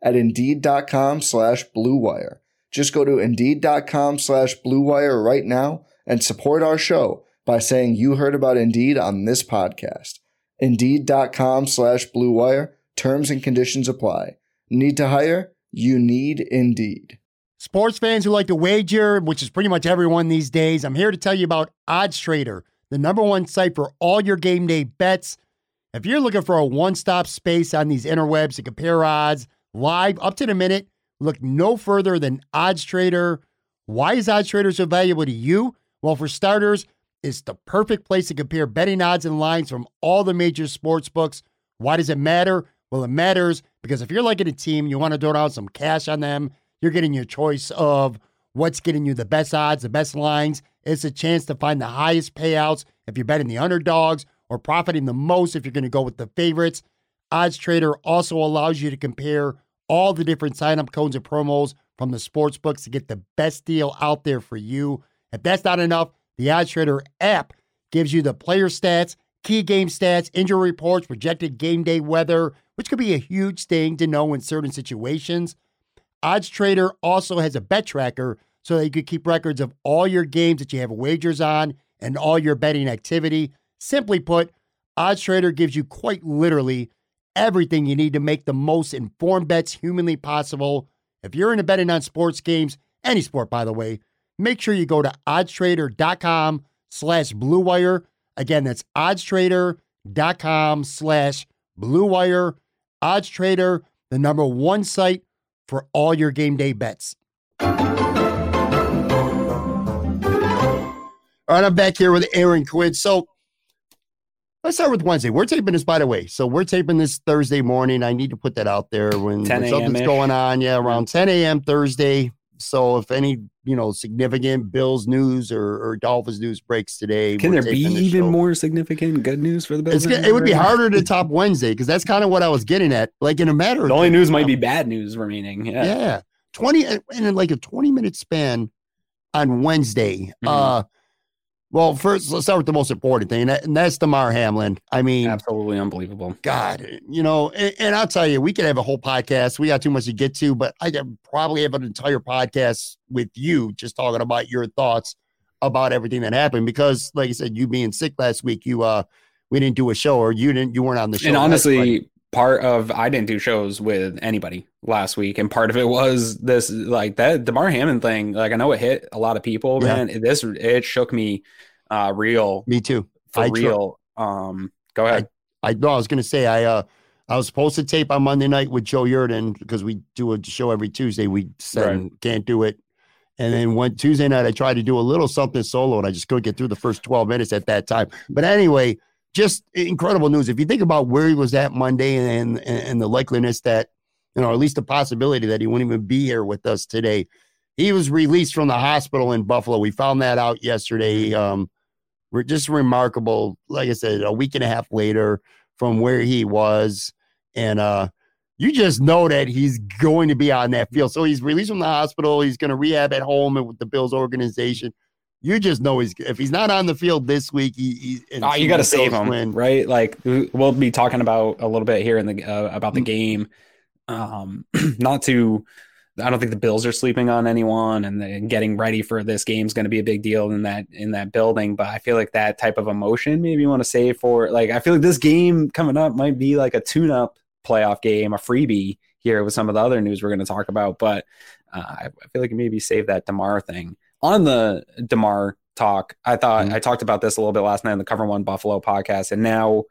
at Indeed.com slash Blue Wire. Just go to Indeed.com slash Blue Wire right now and support our show by saying you heard about Indeed on this podcast. Indeed.com slash Blue Wire. Terms and conditions apply. Need to hire? You need Indeed. Sports fans who like to wager, which is pretty much everyone these days, I'm here to tell you about OddsTrader, the number one site for all your game day bets. If you're looking for a one-stop space on these interwebs to compare odds, live, up to the minute, look no further than OddsTrader. Why is OddsTrader so valuable to you? Well, for starters, it's the perfect place to compare betting odds and lines from all the major sports books. Why does it matter? Well, it matters because if you're liking a team, you want to throw down some cash on them, you're getting your choice of what's getting you the best odds, the best lines. It's a chance to find the highest payouts if you're betting the underdogs or profiting the most if you're going to go with the favorites. OddsTrader also allows you to compare all the different sign-up codes and promos from the sportsbooks to get the best deal out there for you. If that's not enough, the OddsTrader app gives you the player stats, key game stats, injury reports, projected game day weather, which could be a huge thing to know in certain situations. OddsTrader also has a bet tracker so that you can keep records of all your games that you have wagers on and all your betting activity. Simply put, OddsTrader gives you quite literally everything you need to make the most informed bets humanly possible. If you're into betting on sports games, any sport, by the way, make sure you go to oddstrader.com slash Blue Wire. Again, that's oddstrader.com slash Blue Wire. OddsTrader, the number one site for all your game day bets. All right, I'm back here with Aaron Quinn. So let's start with Wednesday. We're taping this, by the way. So we're taping this Thursday morning. I need to put that out there when something's going on. Yeah, around ten a.m. Thursday. So if any, you know, significant Bills news or, or Dolphins news breaks today, can there be the even show. more significant good news for the Bills? It's, it would be harder to top Wednesday because that's kind of what I was getting at. Like in a matter of the only news might be bad news remaining. Yeah, yeah, twenty and in like a twenty minute span on Wednesday. Mm-hmm. Uh, well, first let's start with the most important thing, and, that, and that's Damar Hamlin. I mean, absolutely unbelievable. God, you know, and, and I'll tell you, we could have a whole podcast. We got too much to get to, but I could probably have an entire podcast with you just talking about your thoughts about everything that happened. Because, like I said, you being sick last week, you uh, we didn't do a show, or you didn't, you weren't on the show. And honestly, last, part of I didn't do shows with anybody last week, and part of it was this, like that Damar Hamlin thing. Like I know it hit a lot of people, yeah. man. This it shook me. Uh, real. Me too. For I real. Tr- um, go ahead. I, I no, I was gonna say I uh I was supposed to tape on Monday night with Joe Yurden because we do a show every Tuesday. We said right. can't do it, and then one Tuesday night I tried to do a little something solo and I just couldn't get through the first twelve minutes at that time. But anyway, just incredible news. If you think about where he was at Monday and and, and the likeliness that you know, or at least the possibility that he wouldn't even be here with us today, he was released from the hospital in Buffalo. We found that out yesterday. Um, We're just remarkable, like I said, a week and a half later from where he was. And uh, you just know that he's going to be on that field. So he's released from the hospital. He's going to rehab at home and with the Bills organization. You just know he's if he's not on the field this week, he, he and oh, you got to save him, win. right? Like we'll be talking about a little bit here in the uh, about the game. Um, not to. I don't think the Bills are sleeping on anyone, and the, getting ready for this game is going to be a big deal in that in that building. But I feel like that type of emotion maybe you want to save for, like, I feel like this game coming up might be like a tune-up playoff game, a freebie here with some of the other news we're going to talk about. But uh, I feel like maybe save that Damar thing. On the Damar talk, I thought mm-hmm. I talked about this a little bit last night on the Cover One Buffalo podcast, and now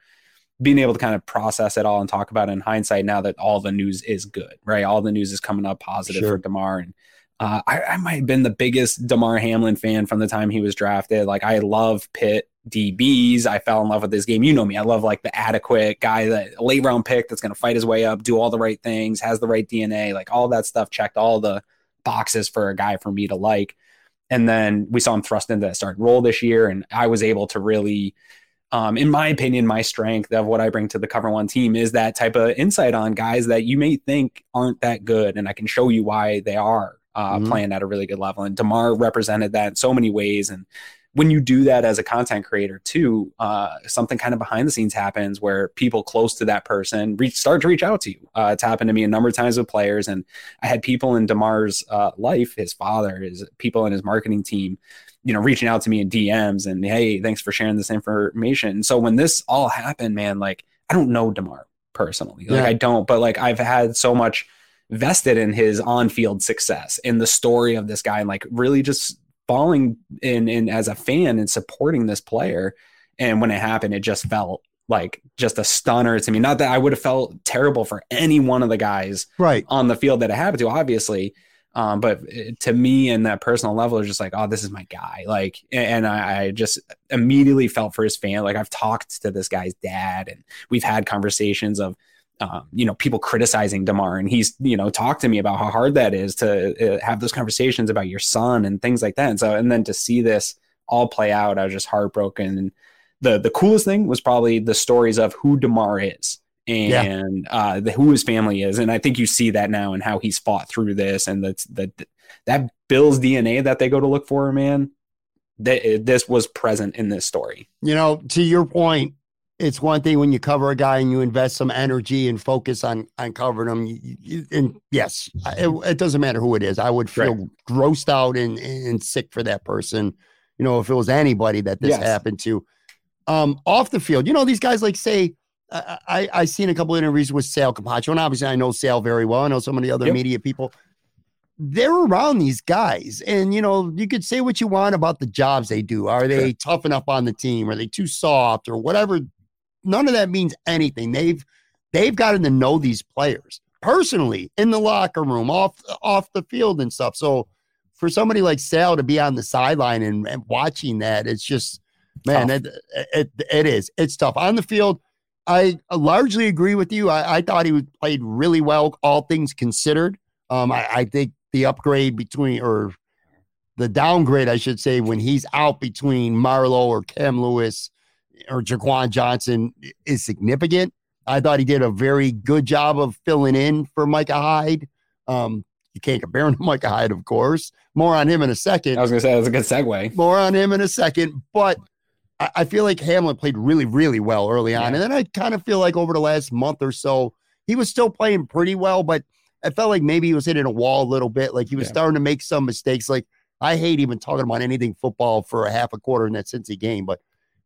being able to kind of process it all and talk about it in hindsight now that all the news is good, right? All the news is coming up positive sure. for Damar. And uh, I, I might have been the biggest Damar Hamlin fan from the time he was drafted. Like I love Pitt D Bs. I fell in love with this game. You know me. I love like the adequate guy, that late round pick that's going to fight his way up, do all the right things, has the right D N A, like all that stuff checked all the boxes for a guy for me to like. And then we saw him thrust into that starting role this year. And I was able to really, Um, in my opinion, my strength of what I bring to the Cover One team is that type of insight on guys that you may think aren't that good. And I can show you why they are uh, mm-hmm. playing at a really good level. And Damar represented that in so many ways. And when you do that as a content creator too, uh, something kind of behind the scenes happens where people close to that person reach, start to reach out to you. Uh, it's happened to me a number of times with players. And I had people in Damar's uh, life, his father, his people in his marketing team, you know, reaching out to me in D Ms and, hey, thanks for sharing this information. And so when this all happened, man, like, I don't know Damar personally. Like, yeah. I don't, but like, I've had so much vested in his on-field success and the story of this guy, and like really just falling in, in as a fan and supporting this player. And when it happened, it just felt like just a stunner to me. Not that I would have felt terrible for any one of the guys right. on the field that it happened to, obviously. Um, but to me and that personal level is just like, oh, this is my guy. Like, and I, I just immediately felt for his fan. Like I've talked to this guy's dad and we've had conversations of, um, you know, people criticizing Damar, and he's, you know, talked to me about how hard that is to uh, have those conversations about your son and things like that. And so, and then to see this all play out, I was just heartbroken. And the, the coolest thing was probably the stories of who Damar is. And yeah. uh, the, who his family is. And I think you see that now and how he's fought through this, and that's that that Bill's D N A that they go to look for, man, that this was present in this story. You know, to your point, it's one thing when you cover a guy and you invest some energy and focus on, on covering him. You, you, and yes, it, it doesn't matter who it is. I would feel right. grossed out and, and sick for that person. You know, if it was anybody that this yes. happened to um, off the field, you know, these guys like say, I I seen a couple of interviews with Sal Capaccio, and obviously I know Sal very well. I know so many other yep. media people. They're around these guys, and you know you could say what you want about the jobs they do. Are they sure. tough enough on the team? Are they too soft or whatever? None of that means anything. They've they've gotten to know these players personally in the locker room, off off the field and stuff. So for somebody like Sal to be on the sideline and, and watching that, it's just man, it, it it is it's tough on the field. I largely agree with you. I, I thought he played really well, all things considered. Um, I, I think the upgrade between, or the downgrade, I should say, when he's out between Marlowe or Cam Lewis or Jaquan Johnson is significant. I thought he did a very good job of filling in for Micah Hyde. Um, you can't compare him to Micah Hyde, of course. More on him in a second. I was going to say, that's a good segue. More on him in a second. But I, I feel like Hamlin played really, really well early on. Yeah. And then I kind of feel like over the last month or so, he was still playing pretty well, but I felt like maybe he was hitting a wall a little bit. Like he was yeah. starting to make some mistakes. Like I hate even talking about anything football for a half a quarter in that Cincy game, but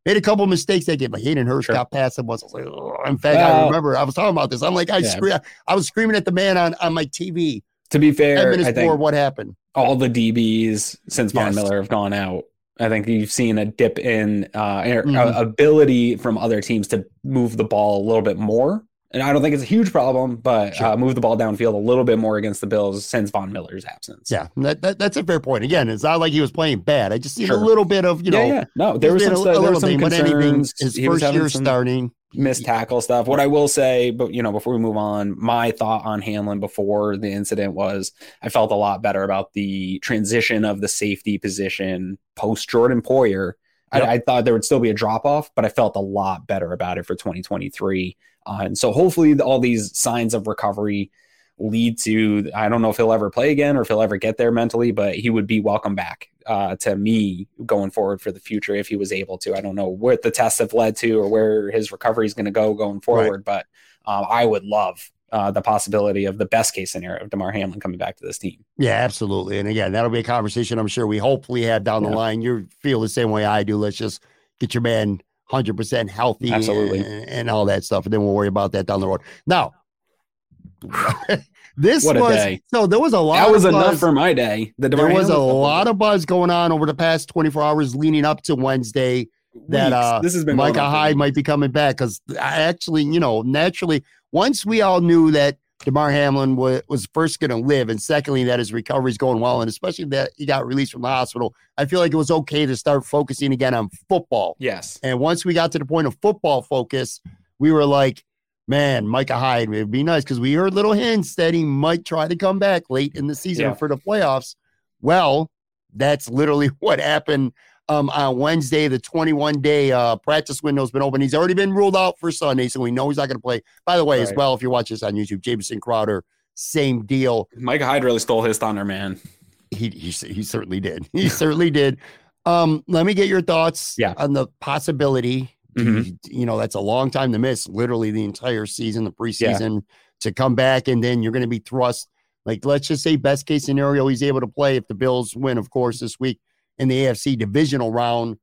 made a couple of mistakes that game. Like Hayden Hurst sure. got past him once. I was like, oh. In fact, well, I remember I was talking about this. I'm like, I yeah. scream, I was screaming at the man on, on my T V. To be fair, I think what happened? All the D Bs since Von yes. Miller have gone out. I think you've seen a dip in uh, mm-hmm. ability from other teams to move the ball a little bit more. And I don't think it's a huge problem, but sure. uh, move the ball downfield a little bit more against the Bills since Von Miller's absence. Yeah, that, that, that's a fair point. Again, it's not like he was playing bad. I just seen sure. a little bit of, you know. Yeah, yeah. No, there was some, a, a there was some thing, concerns. Anything, his he first year starting. Missed tackle stuff. What I will say, but you know, before we move on, my thought on Hamlin before the incident was I felt a lot better about the transition of the safety position post-Jordan Poyer. Yep. I, I thought there would still be a drop-off, but I felt a lot better about it for twenty twenty-three. Uh, and so hopefully the, all these signs of recovery lead to, I don't know if he'll ever play again or if he'll ever get there mentally, but he would be welcome back uh, to me going forward for the future if he was able to. I don't know what the tests have led to or where his recovery is going to go going forward, right. but um, I would love uh, the possibility of the best case scenario of DeMar Hamlin coming back to this team. Yeah, absolutely. And again, that'll be a conversation I'm sure we hopefully have down the yeah. line. You feel the same way I do. Let's just get your man one hundred percent healthy absolutely, and, and all that stuff. And then we'll worry about that down the road. Now, this what a was, day. So there was a lot. That was of buzz. Enough for my day. The there was a lot of buzz going on over the past twenty-four hours leading up to Wednesday that uh, this has been Micah Hyde might be coming back. Cause I actually, you know, naturally, once we all knew that DeMar Hamlin was, was first going to live, and secondly, that his recovery is going well, and especially that he got released from the hospital, I feel like it was okay to start focusing again on football. Yes. And once we got to the point of football focus, we were like, man, Micah Hyde, it'd be nice, because we heard little hints that he might try to come back late in the season yeah. for the playoffs. Well, that's literally what happened um, on Wednesday. The twenty-one day uh, practice window has been open. He's already been ruled out for Sunday, so we know he's not going to play. By the way, right. as well, if you watch this on YouTube, Jameson Crowder, same deal. Micah Hyde really stole his thunder, man. He he, he certainly did. He certainly did. Um, let me get your thoughts yeah. on the possibility. Mm-hmm. You know, that's a long time to miss literally the entire season, the preseason yeah. to come back. And then you're going to be thrust, like, let's just say best case scenario, he's able to play if the Bills win, of course, this week in the A F C divisional round,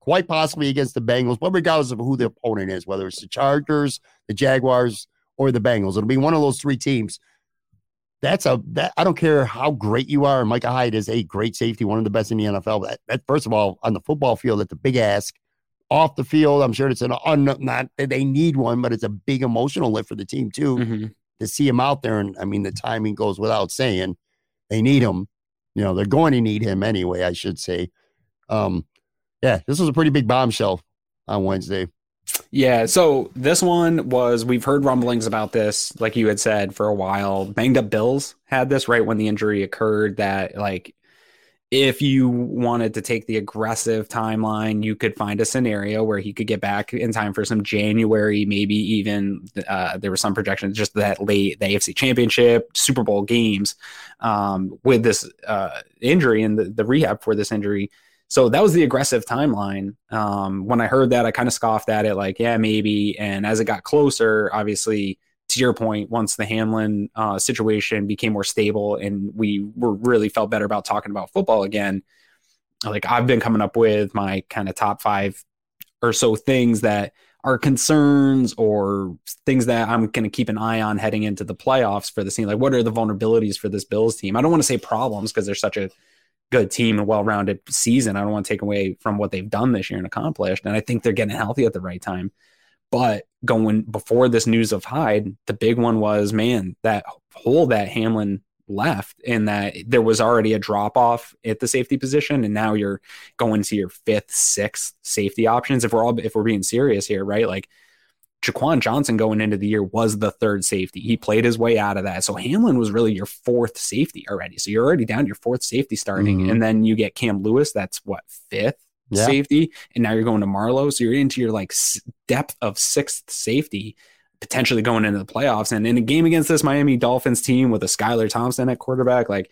quite possibly against the Bengals, but regardless of who the opponent is, whether it's the Chargers, the Jaguars, or the Bengals, it'll be one of those three teams. That's a, that I don't care how great you are. And Micah Hyde is a great safety, one of the best in the N F L. But that, that first of all, on the football field, that's a big ask. Off the field, I'm sure it's an un, not that they need one, but it's a big emotional lift for the team too mm-hmm. to see him out there. And I mean, the timing goes without saying. They need him, you know. They're going to need him anyway, I should say. Um, yeah, this was a pretty big bombshell on Wednesday. Yeah, so this one was, we've heard rumblings about this, like you had said, for a while. Banged Up Bills had this right when the injury occurred, that like, if you wanted to take the aggressive timeline, you could find a scenario where he could get back in time for some January, maybe even uh, there was some projection just that late the A F C Championship, Super Bowl games um, with this uh, injury and the, the rehab for this injury. So that was the aggressive timeline. Um, when I heard that, I kind of scoffed at it like, yeah, maybe. And as it got closer, obviously, to your point, once the Hamlin uh, situation became more stable and we were really felt better about talking about football again, like I've been coming up with my kind of top five or so things that are concerns or things that I'm going to keep an eye on heading into the playoffs for this team. Like, what are the vulnerabilities for this Bills team? I don't want to say problems because they're such a good team and well-rounded season. I don't want to take away from what they've done this year and accomplished. And I think they're getting healthy at the right time. But going before this news of Hyde, the big one was, man, that hole that Hamlin left, and that there was already a drop off at the safety position. And now you're going to your fifth, sixth safety options. If we're all, if we're being serious here, right? Like Jaquan Johnson going into the year was the third safety. He played his way out of that. So Hamlin was really your fourth safety already. So you're already down your fourth safety starting. Mm-hmm. And then you get Cam Lewis. That's what, fifth yeah. safety. And now you're going to Marlowe. So you're into your like depth of sixth safety, potentially going into the playoffs. And in a game against this Miami Dolphins team with a Skylar Thompson at quarterback, like,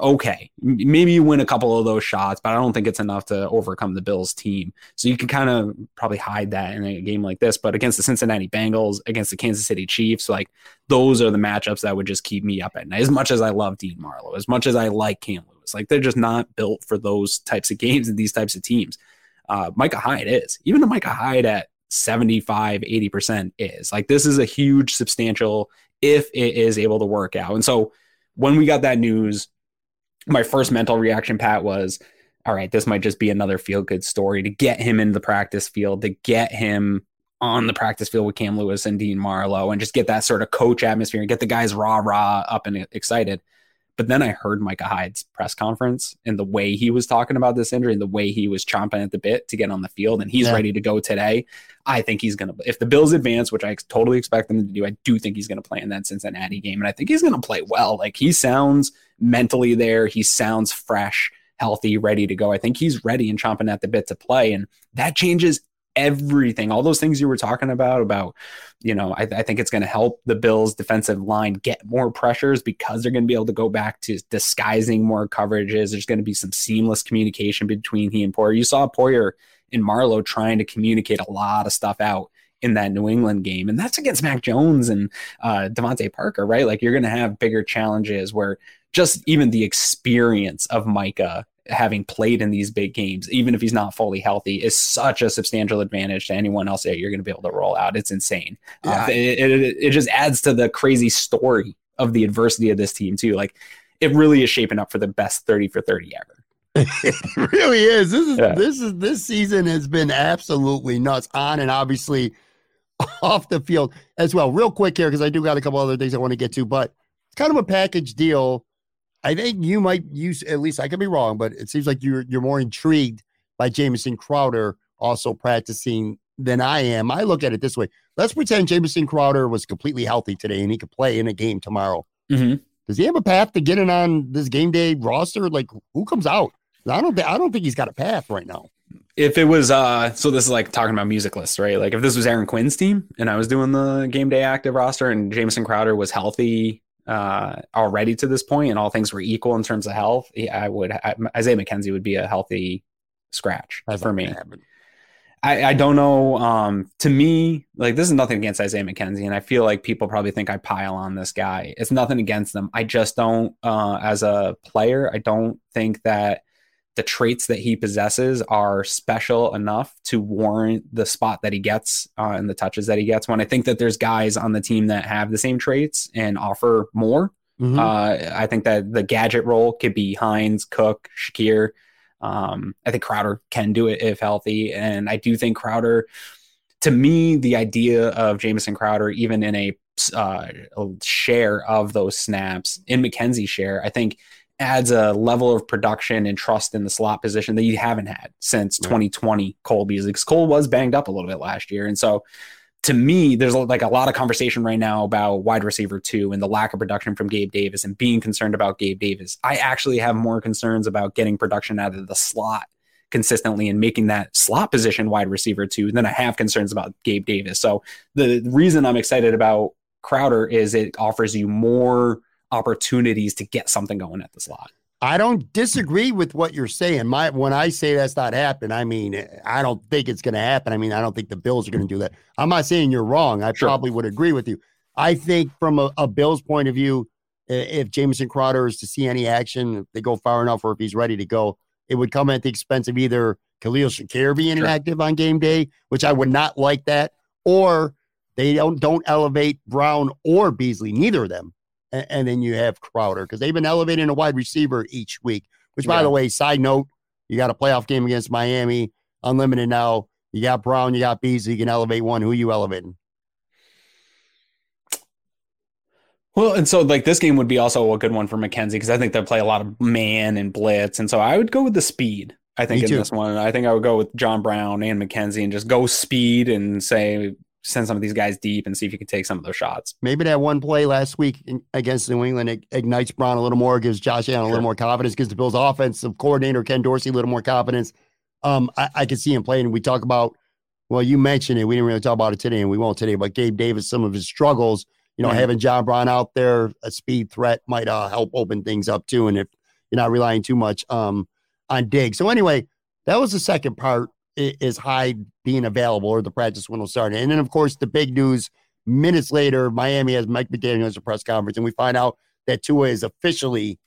okay, maybe you win a couple of those shots, but I don't think it's enough to overcome the Bills team. So you can kind of probably hide that in a game like this, but against the Cincinnati Bengals, against the Kansas City Chiefs, like those are the matchups that would just keep me up at night. As much as I love Dean Marlowe, as much as I like Cam Lewis, like they're just not built for those types of games and these types of teams. Uh, Micah Hyde is, even a Micah Hyde at seventy-five, eighty percent is like, this is a huge substantial if it is able to work out. And so when we got that news, my first mental reaction, Pat, was, all right, this might just be another feel-good story to get him into the practice field, to get him on the practice field with Cam Lewis and Dean Marlowe and just get that sort of coach atmosphere and get the guys rah-rah up and excited. But then I heard Micah Hyde's press conference and the way he was talking about this injury and the way he was chomping at the bit to get on the field, and he's yeah. ready to go today. I think he's going to, if the Bills advance, which I totally expect them to do, I do think he's going to play in that Cincinnati game. And I think he's going to play well. Like he sounds mentally there. He sounds fresh, healthy, ready to go. I think he's ready and chomping at the bit to play. And that changes everything, all those things you were talking about, about, you know, I, I think it's going to help the Bills defensive line get more pressures because they're going to be able to go back to disguising more coverages. There's going to be some seamless communication between he and Poyer. You saw Poyer and Marlowe trying to communicate a lot of stuff out in that New England game. And that's against Mac Jones and uh, Devontae Parker, right? Like you're going to have bigger challenges where just even the experience of Micah having played in these big games, even if he's not fully healthy, is such a substantial advantage to anyone else that you're going to be able to roll out. It's insane. Yeah. Uh, it, it, it just adds to the crazy story of the adversity of this team too. Like it really is shaping up for the best thirty for thirty ever. It really is. This is, yeah. this is, this season has been absolutely nuts on and obviously off the field as well. Real quick here, cause I do got a couple other things I want to get to, but it's kind of a package deal. I think you might use, at least I could be wrong, but it seems like you're you're more intrigued by Jamison Crowder also practicing than I am. I look at it this way. Let's pretend Jamison Crowder was completely healthy today and he could play in a game tomorrow. Mm-hmm. Does he have a path to getting on this game day roster? Like who comes out? I don't, th- I don't think he's got a path right now. If it was, uh, so this is like talking about music lists, right? Like if this was Aaron Quinn's team and I was doing the game day active roster and Jamison Crowder was healthy uh already to this point and all things were equal in terms of health, I would I, Isaiah McKenzie would be a healthy scratch That's for me. I, I don't know. Um, to me, like this is nothing against Isaiah McKenzie, and I feel like people probably think I pile on this guy. It's nothing against them. I just don't, uh, as a player, I don't think that the traits that he possesses are special enough to warrant the spot that he gets uh, and the touches that he gets. When I think that there's guys on the team that have the same traits and offer more, mm-hmm. uh, I think that the gadget role could be Hines, Cook, Shakir. Um, I think Crowder can do it if healthy. And I do think Crowder, to me, the idea of Jamison Crowder, even in a, uh, a share of those snaps in McKenzie's share, I think adds a level of production and trust in the slot position that you haven't had since right. twenty twenty Cole Beasley. Cole was banged up a little bit last year. And so to me, there's like a lot of conversation right now about wide receiver two and the lack of production from Gabe Davis and being concerned about Gabe Davis. I actually have more concerns about getting production out of the slot consistently and making that slot position wide receiver two than I have concerns about Gabe Davis. So the reason I'm excited about Crowder is it offers you more opportunities to get something going at the slot. I don't disagree with what you're saying. My when I say that's not happening, I mean, I don't think it's going to happen. I mean, I don't think the Bills are going to do that. I'm not saying you're wrong. I sure. probably would agree with you. I think from a, a Bills point of view, if Jamison Crowder is to see any action, if they go far enough or if he's ready to go, it would come at the expense of either Khalil Shakir being sure. inactive on game day, which I would not like that, or they don't, don't elevate Brown or Beasley, neither of them. And then you have Crowder because they've been elevating a wide receiver each week, which, by yeah. the way, side note, you got a playoff game against Miami, unlimited now. You got Brown, you got Beasley, you can elevate one. Who are you elevating? Well, and so like this game would be also a good one for McKenzie because I think they'll play a lot of man and blitz. And so I would go with the speed. I think in this one, I think I would go with John Brown and McKenzie and just go speed and say, send some of these guys deep and see if you can take some of those shots. Maybe that one play last week in, against New England it ignites Braun a little more, gives Josh Allen sure. a little more confidence, gives the Bills' offensive coordinator Ken Dorsey a little more confidence. Um, I, I could see him playing. We talk about, well, you mentioned it. We didn't really talk about it today, and we won't today, but Gabe Davis, some of his struggles, you know, mm-hmm. having John Braun out there, a speed threat might uh, help open things up too. And if you're not relying too much um, on Diggs. So anyway, that was the second part. Is Hyde being available or the practice window starting? And then, of course, the big news minutes later, Miami has Mike McDaniel as a press conference, and we find out that Tua is officially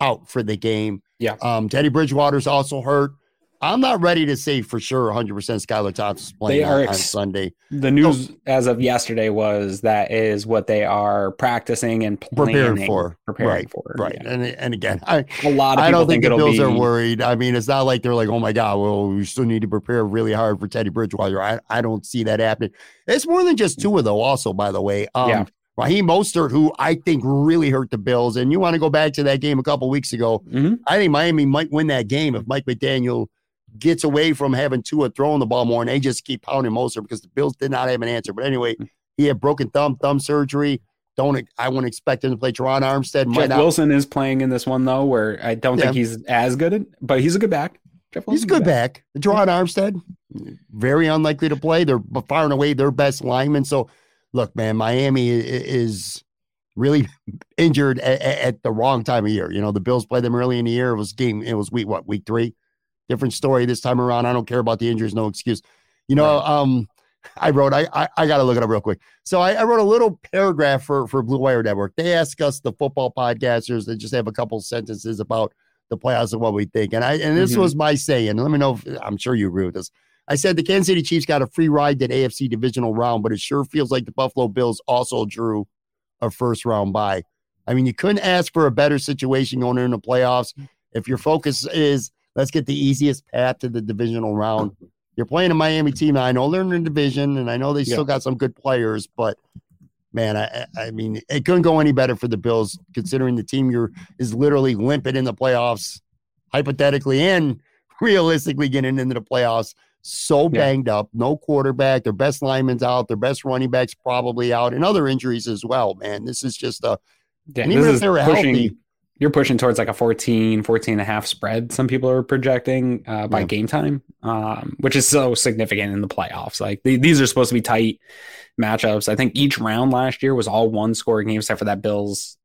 out for the game. Yeah. Um, Teddy Bridgewater's also hurt. I'm not ready to say for sure one hundred percent Skylar Thompson's playing they are on, ex- on Sunday. The news so, as of yesterday was that is what they are practicing and planning, preparing for. Preparing right, for. Right. Yeah. And and again, I, a lot of I don't think, think the Bills be... are worried. I mean, it's not like they're like, oh, my God, well, we still need to prepare really hard for Teddy Bridgewater. I, I don't see that happening. It's more than just Tua, though, also, by the way. Um, yeah. Raheem Mostert, who I think really hurt the Bills, and you want to go back to that game a couple weeks ago. Mm-hmm. I think Miami might win that game if Mike McDaniel gets away from having Tua throwing the ball more, and they just keep pounding Mostert because the Bills did not have an answer. But anyway, he had broken thumb, thumb surgery. Don't I wouldn't expect him to play. Teron Armstead. Jeff not. Wilson is playing in this one, though, where I don't yeah. think he's as good, but he's a good back. Jeff Wilson's he's a good back. back. Teron Armstead, very unlikely to play. They're far and away their best lineman. So, look, man, Miami is really injured at, at the wrong time of year. You know, the Bills played them early in the year. It was game. It was week, what, week three? Different story this time around. I don't care about the injuries. No excuse. You know, um, I wrote, I I, I got to look it up real quick. So I, I wrote a little paragraph for, for Blue Wire Network. They ask us, the football podcasters, that just have a couple sentences about the playoffs and what we think. And I and this mm-hmm. was my saying. Let me know if, I'm sure you agree with this. I said the Kansas City Chiefs got a free ride that A F C divisional round, but it sure feels like the Buffalo Bills also drew a first round bye. I mean, you couldn't ask for a better situation going into the playoffs. If your focus is, let's get the easiest path to the divisional round. You're playing a Miami team. I know they're in the division, and I know they yeah. still got some good players, but, man, I, I mean, it couldn't go any better for the Bills considering the team you're is literally limping in the playoffs, hypothetically and realistically getting into the playoffs. So banged yeah. up, no quarterback, their best lineman's out, their best running back's probably out, and other injuries as well, man. This is just a yeah, – even if they were pushing, healthy – you're pushing towards like a fourteen, fourteen and a half spread. Some people are projecting uh, by yeah. game time, um, which is so significant in the playoffs. Like th- these are supposed to be tight matchups. I think each round last year was all one score games, except for that Bills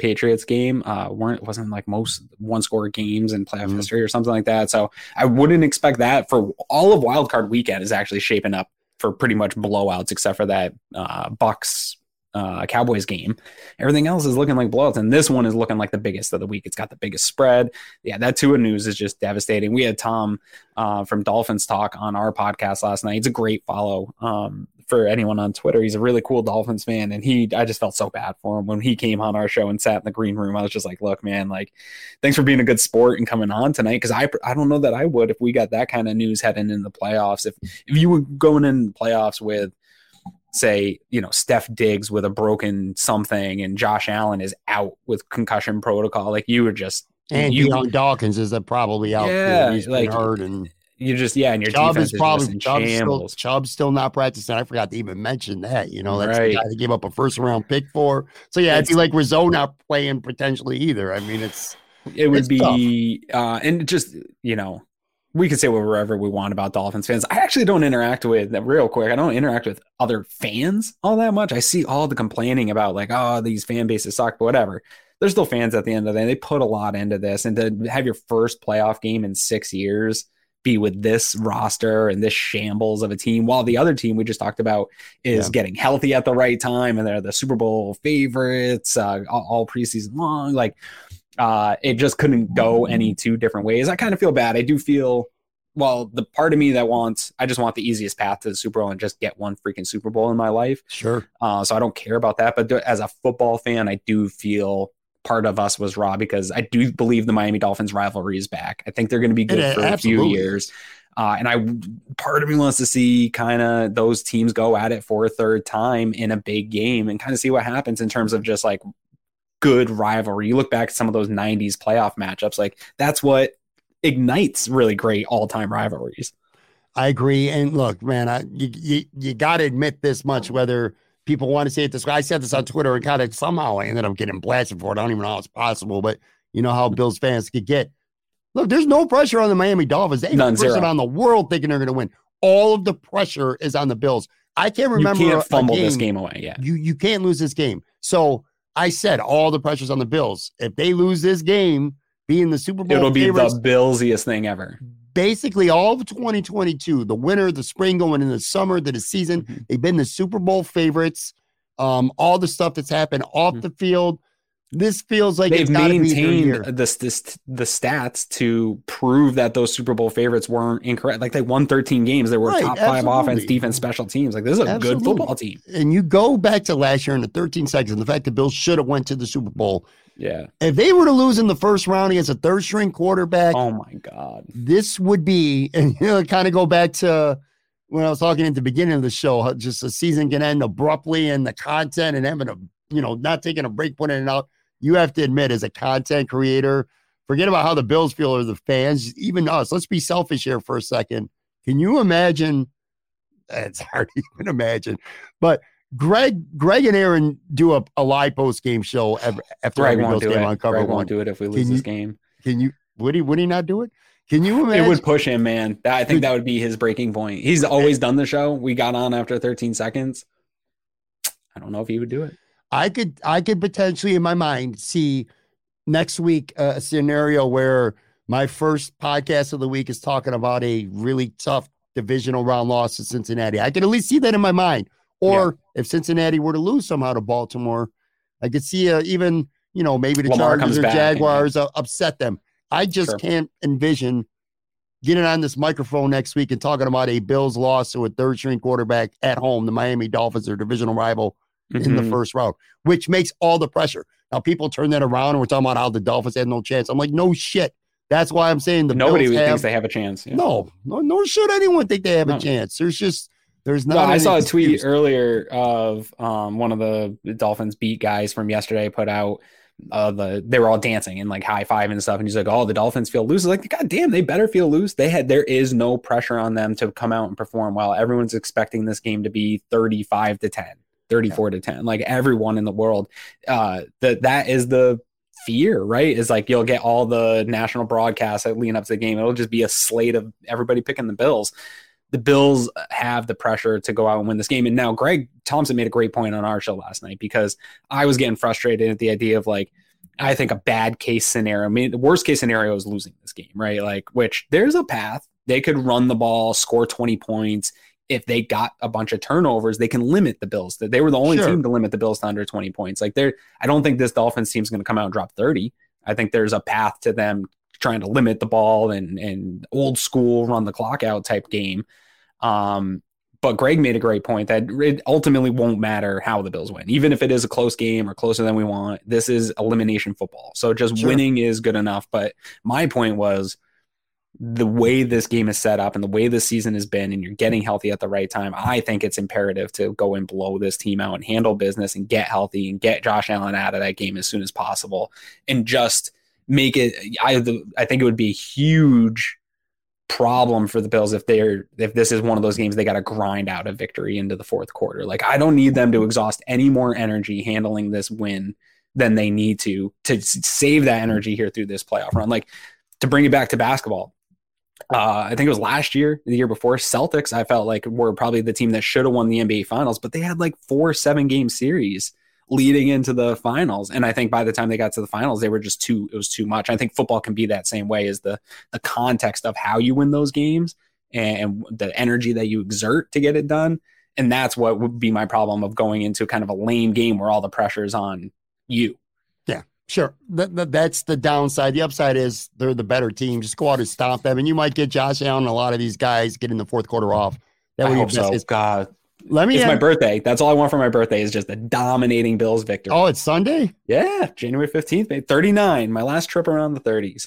Patriots game. Uh, weren't wasn't like most one score games in playoff mm-hmm. history or something like that. So I wouldn't expect that for all of Wild Card Weekend is actually shaping up for pretty much blowouts, except for that uh, Bucks. Uh, Cowboys game. Everything else is looking like blowouts, and this one is looking like the biggest of the week. It's got the biggest spread. Yeah, that Tua news is just devastating. We had Tom uh, from Dolphins Talk on our podcast last night. It's a great follow um, for anyone on Twitter. He's a really cool Dolphins fan, and he I just felt so bad for him when he came on our show and sat in the green room. I was just like, look, man, like, thanks for being a good sport and coming on tonight, because I I don't know that I would if we got that kind of news heading in the playoffs. If if you were going in the playoffs with, say, you know, Steph Diggs with a broken something and Josh Allen is out with concussion protocol, like you were just and you Deion Dawkins is probably out. Yeah, he's like hurt, and you just yeah, and your Chubb defense is probably is Chubb's still, Chubb's still not practicing. I forgot to even mention that. You know, that's right. The guy they gave up a first round pick for. So yeah, it's, it'd be like Rizzo not playing potentially either. I mean, it's it would it's be tough. uh and just you know. We can say whatever we want about Dolphins fans. I actually don't interact with that real quick. I don't interact with other fans all that much. I see all the complaining about like, oh, these fan bases suck, but whatever. They're still fans at the end of the day. They put a lot into this, and to have your first playoff game in six years be with this roster and this shambles of a team, while the other team we just talked about is yeah. getting healthy at the right time. And they're the Super Bowl favorites uh, all, all preseason long. Like, Uh, it just couldn't go any two different ways. I kind of feel bad. I do feel, well, the part of me that wants, I just want the easiest path to the Super Bowl and just get one freaking Super Bowl in my life. Sure. Uh, so I don't care about that. But as a football fan, I do feel part of us was raw, because I do believe the Miami Dolphins rivalry is back. I think they're going to be good it, for absolutely. a few years. Uh, and I, part of me wants to see kind of those teams go at it for a third time in a big game and kind of see what happens in terms of just like good rivalry. You look back at some of those nineties playoff matchups, like that's what ignites really great all-time rivalries. I agree. And look, man, I, you you, you got to admit this much, whether people want to say it this way. I said this on Twitter and kind of somehow I ended up getting blasted for it. I don't even know how it's possible, but you know how Bills fans could get. Look, there's no pressure on the Miami Dolphins. They None, person zero. on the world thinking they're going to win. All of the pressure is on the Bills. I can't remember. You can't fumble game. this game away. Yeah, you you can't lose this game. So I said all the pressure's on the Bills. If they lose this game, being the Super Bowl, it'll be favorites, the Billsiest thing ever. Basically, all of twenty twenty-two, the winter, the spring, going into the summer, the, the season, mm-hmm. they've been the Super Bowl favorites. Um, all the stuff that's happened off mm-hmm. the field. This feels like they've it's maintained be this, this, the stats to prove that those Super Bowl favorites weren't incorrect. Like they won thirteen games. They were right, top absolutely. five offense, defense, special teams. Like this is a absolutely. good football team. And you go back to last year in the thirteen seconds, the fact the Bills should have went to the Super Bowl. Yeah. If they were to lose in the first round against a third string quarterback. Oh my God. This would be, and you know, kind of go back to when I was talking at the beginning of the show, just a season can end abruptly and the content and having a, you know, not taking a break, putting it out. You have to admit, as a content creator, forget about how the Bills feel or the fans, even us. Let's be selfish here for a second. Can you imagine? It's hard to even imagine. But Greg, Greg, and Aaron do a, a live post game show every, after Greg every Bills game it. on Cover Greg One. Won't do it if we lose can this you, game. Can you? Would he? Would he not do it? Can you imagine? It would push him, man. I think that would be his breaking point. He's always done the show. We got on after thirteen seconds. I don't know if he would do it. I could I could potentially, in my mind, see next week uh, a scenario where my first podcast of the week is talking about a really tough divisional round loss to Cincinnati. I could at least see that in my mind. Or yeah. if Cincinnati were to lose somehow to Baltimore, I could see uh, even, you know, maybe the Lamar Chargers or back, Jaguars uh, upset them. I just sure. can't envision getting on this microphone next week and talking about a Bills loss to a third-string quarterback at home, the Miami Dolphins, their divisional rival, in mm-hmm. the first round, which makes all the pressure. Now people turn that around and we're talking about how the Dolphins had no chance. I'm like, no shit. That's why I'm saying the nobody Bills have, thinks they have a chance. Yeah. No, no, nor should anyone think they have no. a chance. There's just there's not. Well, I saw a tweet excuse. earlier of um one of the Dolphins beat guys from yesterday put out uh the they were all dancing and like high five and stuff, and he's like, "Oh, the Dolphins feel loose." I'm like, God damn, they better feel loose. They had there is no pressure on them to come out and perform well. Everyone's expecting this game to be thirty-five to ten. thirty-four to ten, like everyone in the world, uh, that that is the fear, right? Is like you'll get all the national broadcasts that lean up to the game. It'll just be a slate of everybody picking the Bills. The Bills have the pressure to go out and win this game. And now Greg Thompson made a great point on our show last night, because I was getting frustrated at the idea of like, I think a bad case scenario, I mean, the worst case scenario is losing this game, right? Like, which there's a path they could run the ball, score twenty points. If they got a bunch of turnovers, they can limit the Bills. They were the only sure. team to limit the Bills to under twenty points. Like they're, I don't think this Dolphins team's going to come out and drop thirty. I think there's a path to them trying to limit the ball and and old school run the clock out type game. Um, but Greg made a great point that it ultimately won't matter how the Bills win, even if it is a close game or closer than we want. This is elimination football, so just sure. winning is good enough. But my point was, the way this game is set up and the way this season has been, and you're getting healthy at the right time, I think it's imperative to go and blow this team out and handle business and get healthy and get Josh Allen out of that game as soon as possible and just make it. I, I think it would be a huge problem for the Bills if they're if this is one of those games they got to grind out a victory into the fourth quarter. Like, I don't need them to exhaust any more energy handling this win than they need to to save that energy here through this playoff run. Like, to bring it back to basketball, Uh, I think it was last year, the year before, Celtics, I felt like were probably the team that should have won the N B A Finals, but they had like four seven-game series leading into the finals. And I think by the time they got to the finals, they were just too, it was too much. I think football can be that same way, is the the context of how you win those games and the energy that you exert to get it done. And that's what would be my problem of going into kind of a lame game where all the pressure is on you. Sure. That, that, that's the downside. The upside is they're the better team. Just go out and stomp them. And you might get Josh Allen and a lot of these guys getting the fourth quarter off. That would be so. God. Let me it's add, my birthday. That's all I want for my birthday is just a dominating Bills victory. Oh, it's Sunday? Yeah. January fifteenth, made thirty-nine. My last trip around the thirties.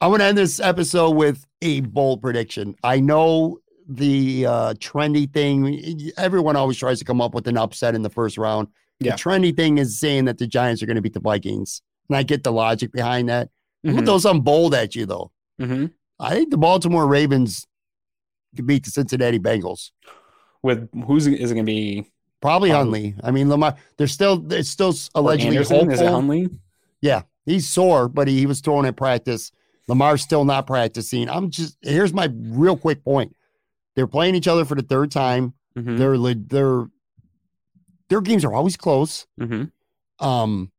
I want to end this episode with a bold prediction. I know the uh, trendy thing. Everyone always tries to come up with an upset in the first round. The yeah. trendy thing is saying that the Giants are going to beat the Vikings. And I get the logic behind that. Mm-hmm. I'm going to throw something bold at you, though. Mm-hmm. I think the Baltimore Ravens to beat the Cincinnati Bengals. With who's is it going to be? Probably um, Hundley. I mean, Lamar. There's still it's still allegedly hopeful. Is it Hundley? Yeah, he's sore, but he, he was throwing at practice. Lamar's still not practicing. I'm just here's my real quick point. They're playing each other for the third time. Mm-hmm. They're they're their games are always close. Mm-hmm. Um,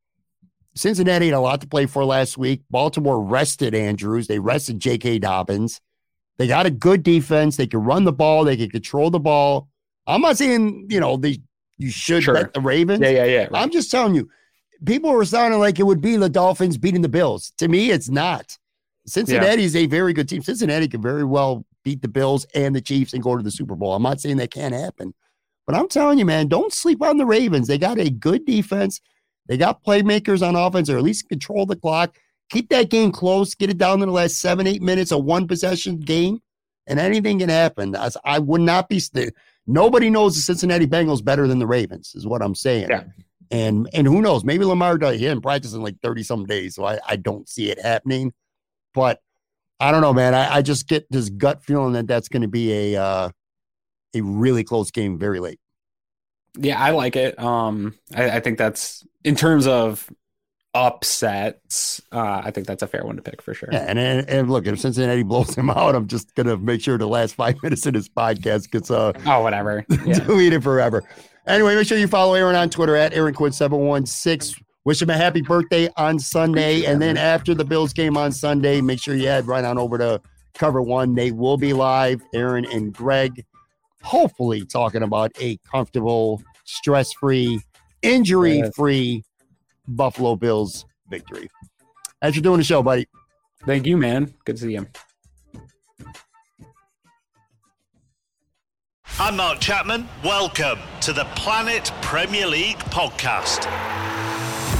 Cincinnati had a lot to play for last week. Baltimore rested Andrews. They rested J K. Dobbins. They got a good defense. They can run the ball. They can control the ball. I'm not saying, you know, they you should sure. bet the Ravens. Yeah, yeah, yeah. Right. I'm just telling you, people were sounding like it would be the Dolphins beating the Bills. To me, it's not. Cincinnati is yeah. a very good team. Cincinnati could very well beat the Bills and the Chiefs and go to the Super Bowl. I'm not saying that can't happen. But I'm telling you, man, don't sleep on the Ravens. They got a good defense. They got playmakers on offense, or at least control the clock. Keep that game close. Get it down to the last seven, eight minutes, a one-possession game, and anything can happen. I, I would not be – nobody knows the Cincinnati Bengals better than the Ravens is what I'm saying. Yeah. And and who knows? Maybe Lamar does. He didn't practice in like thirty-some days, so I, I don't see it happening. But I don't know, man. I, I just get this gut feeling that that's going to be a uh, – a really close game very late. Yeah, I like it. Um, I, I think that's, in terms of upsets, uh, I think that's a fair one to pick for sure. Yeah, and, and and look, if Cincinnati blows him out, I'm just going to make sure the last five minutes of this podcast gets uh, oh, whatever. Yeah. deleted forever. Anyway, make sure you follow Aaron on Twitter at Aaron Quinn seven one six. Wish him a happy birthday on Sunday. And then after the Bills game on Sunday, make sure you head right on over to Cover One. They will be live, Aaron and Greg. Hopefully talking about a comfortable, stress-free, injury-free Buffalo Bills victory. Thanks for doing the show, buddy. Thank you, man. Good to see you. I'm Mark Chapman. Welcome to the Planet Premier League podcast.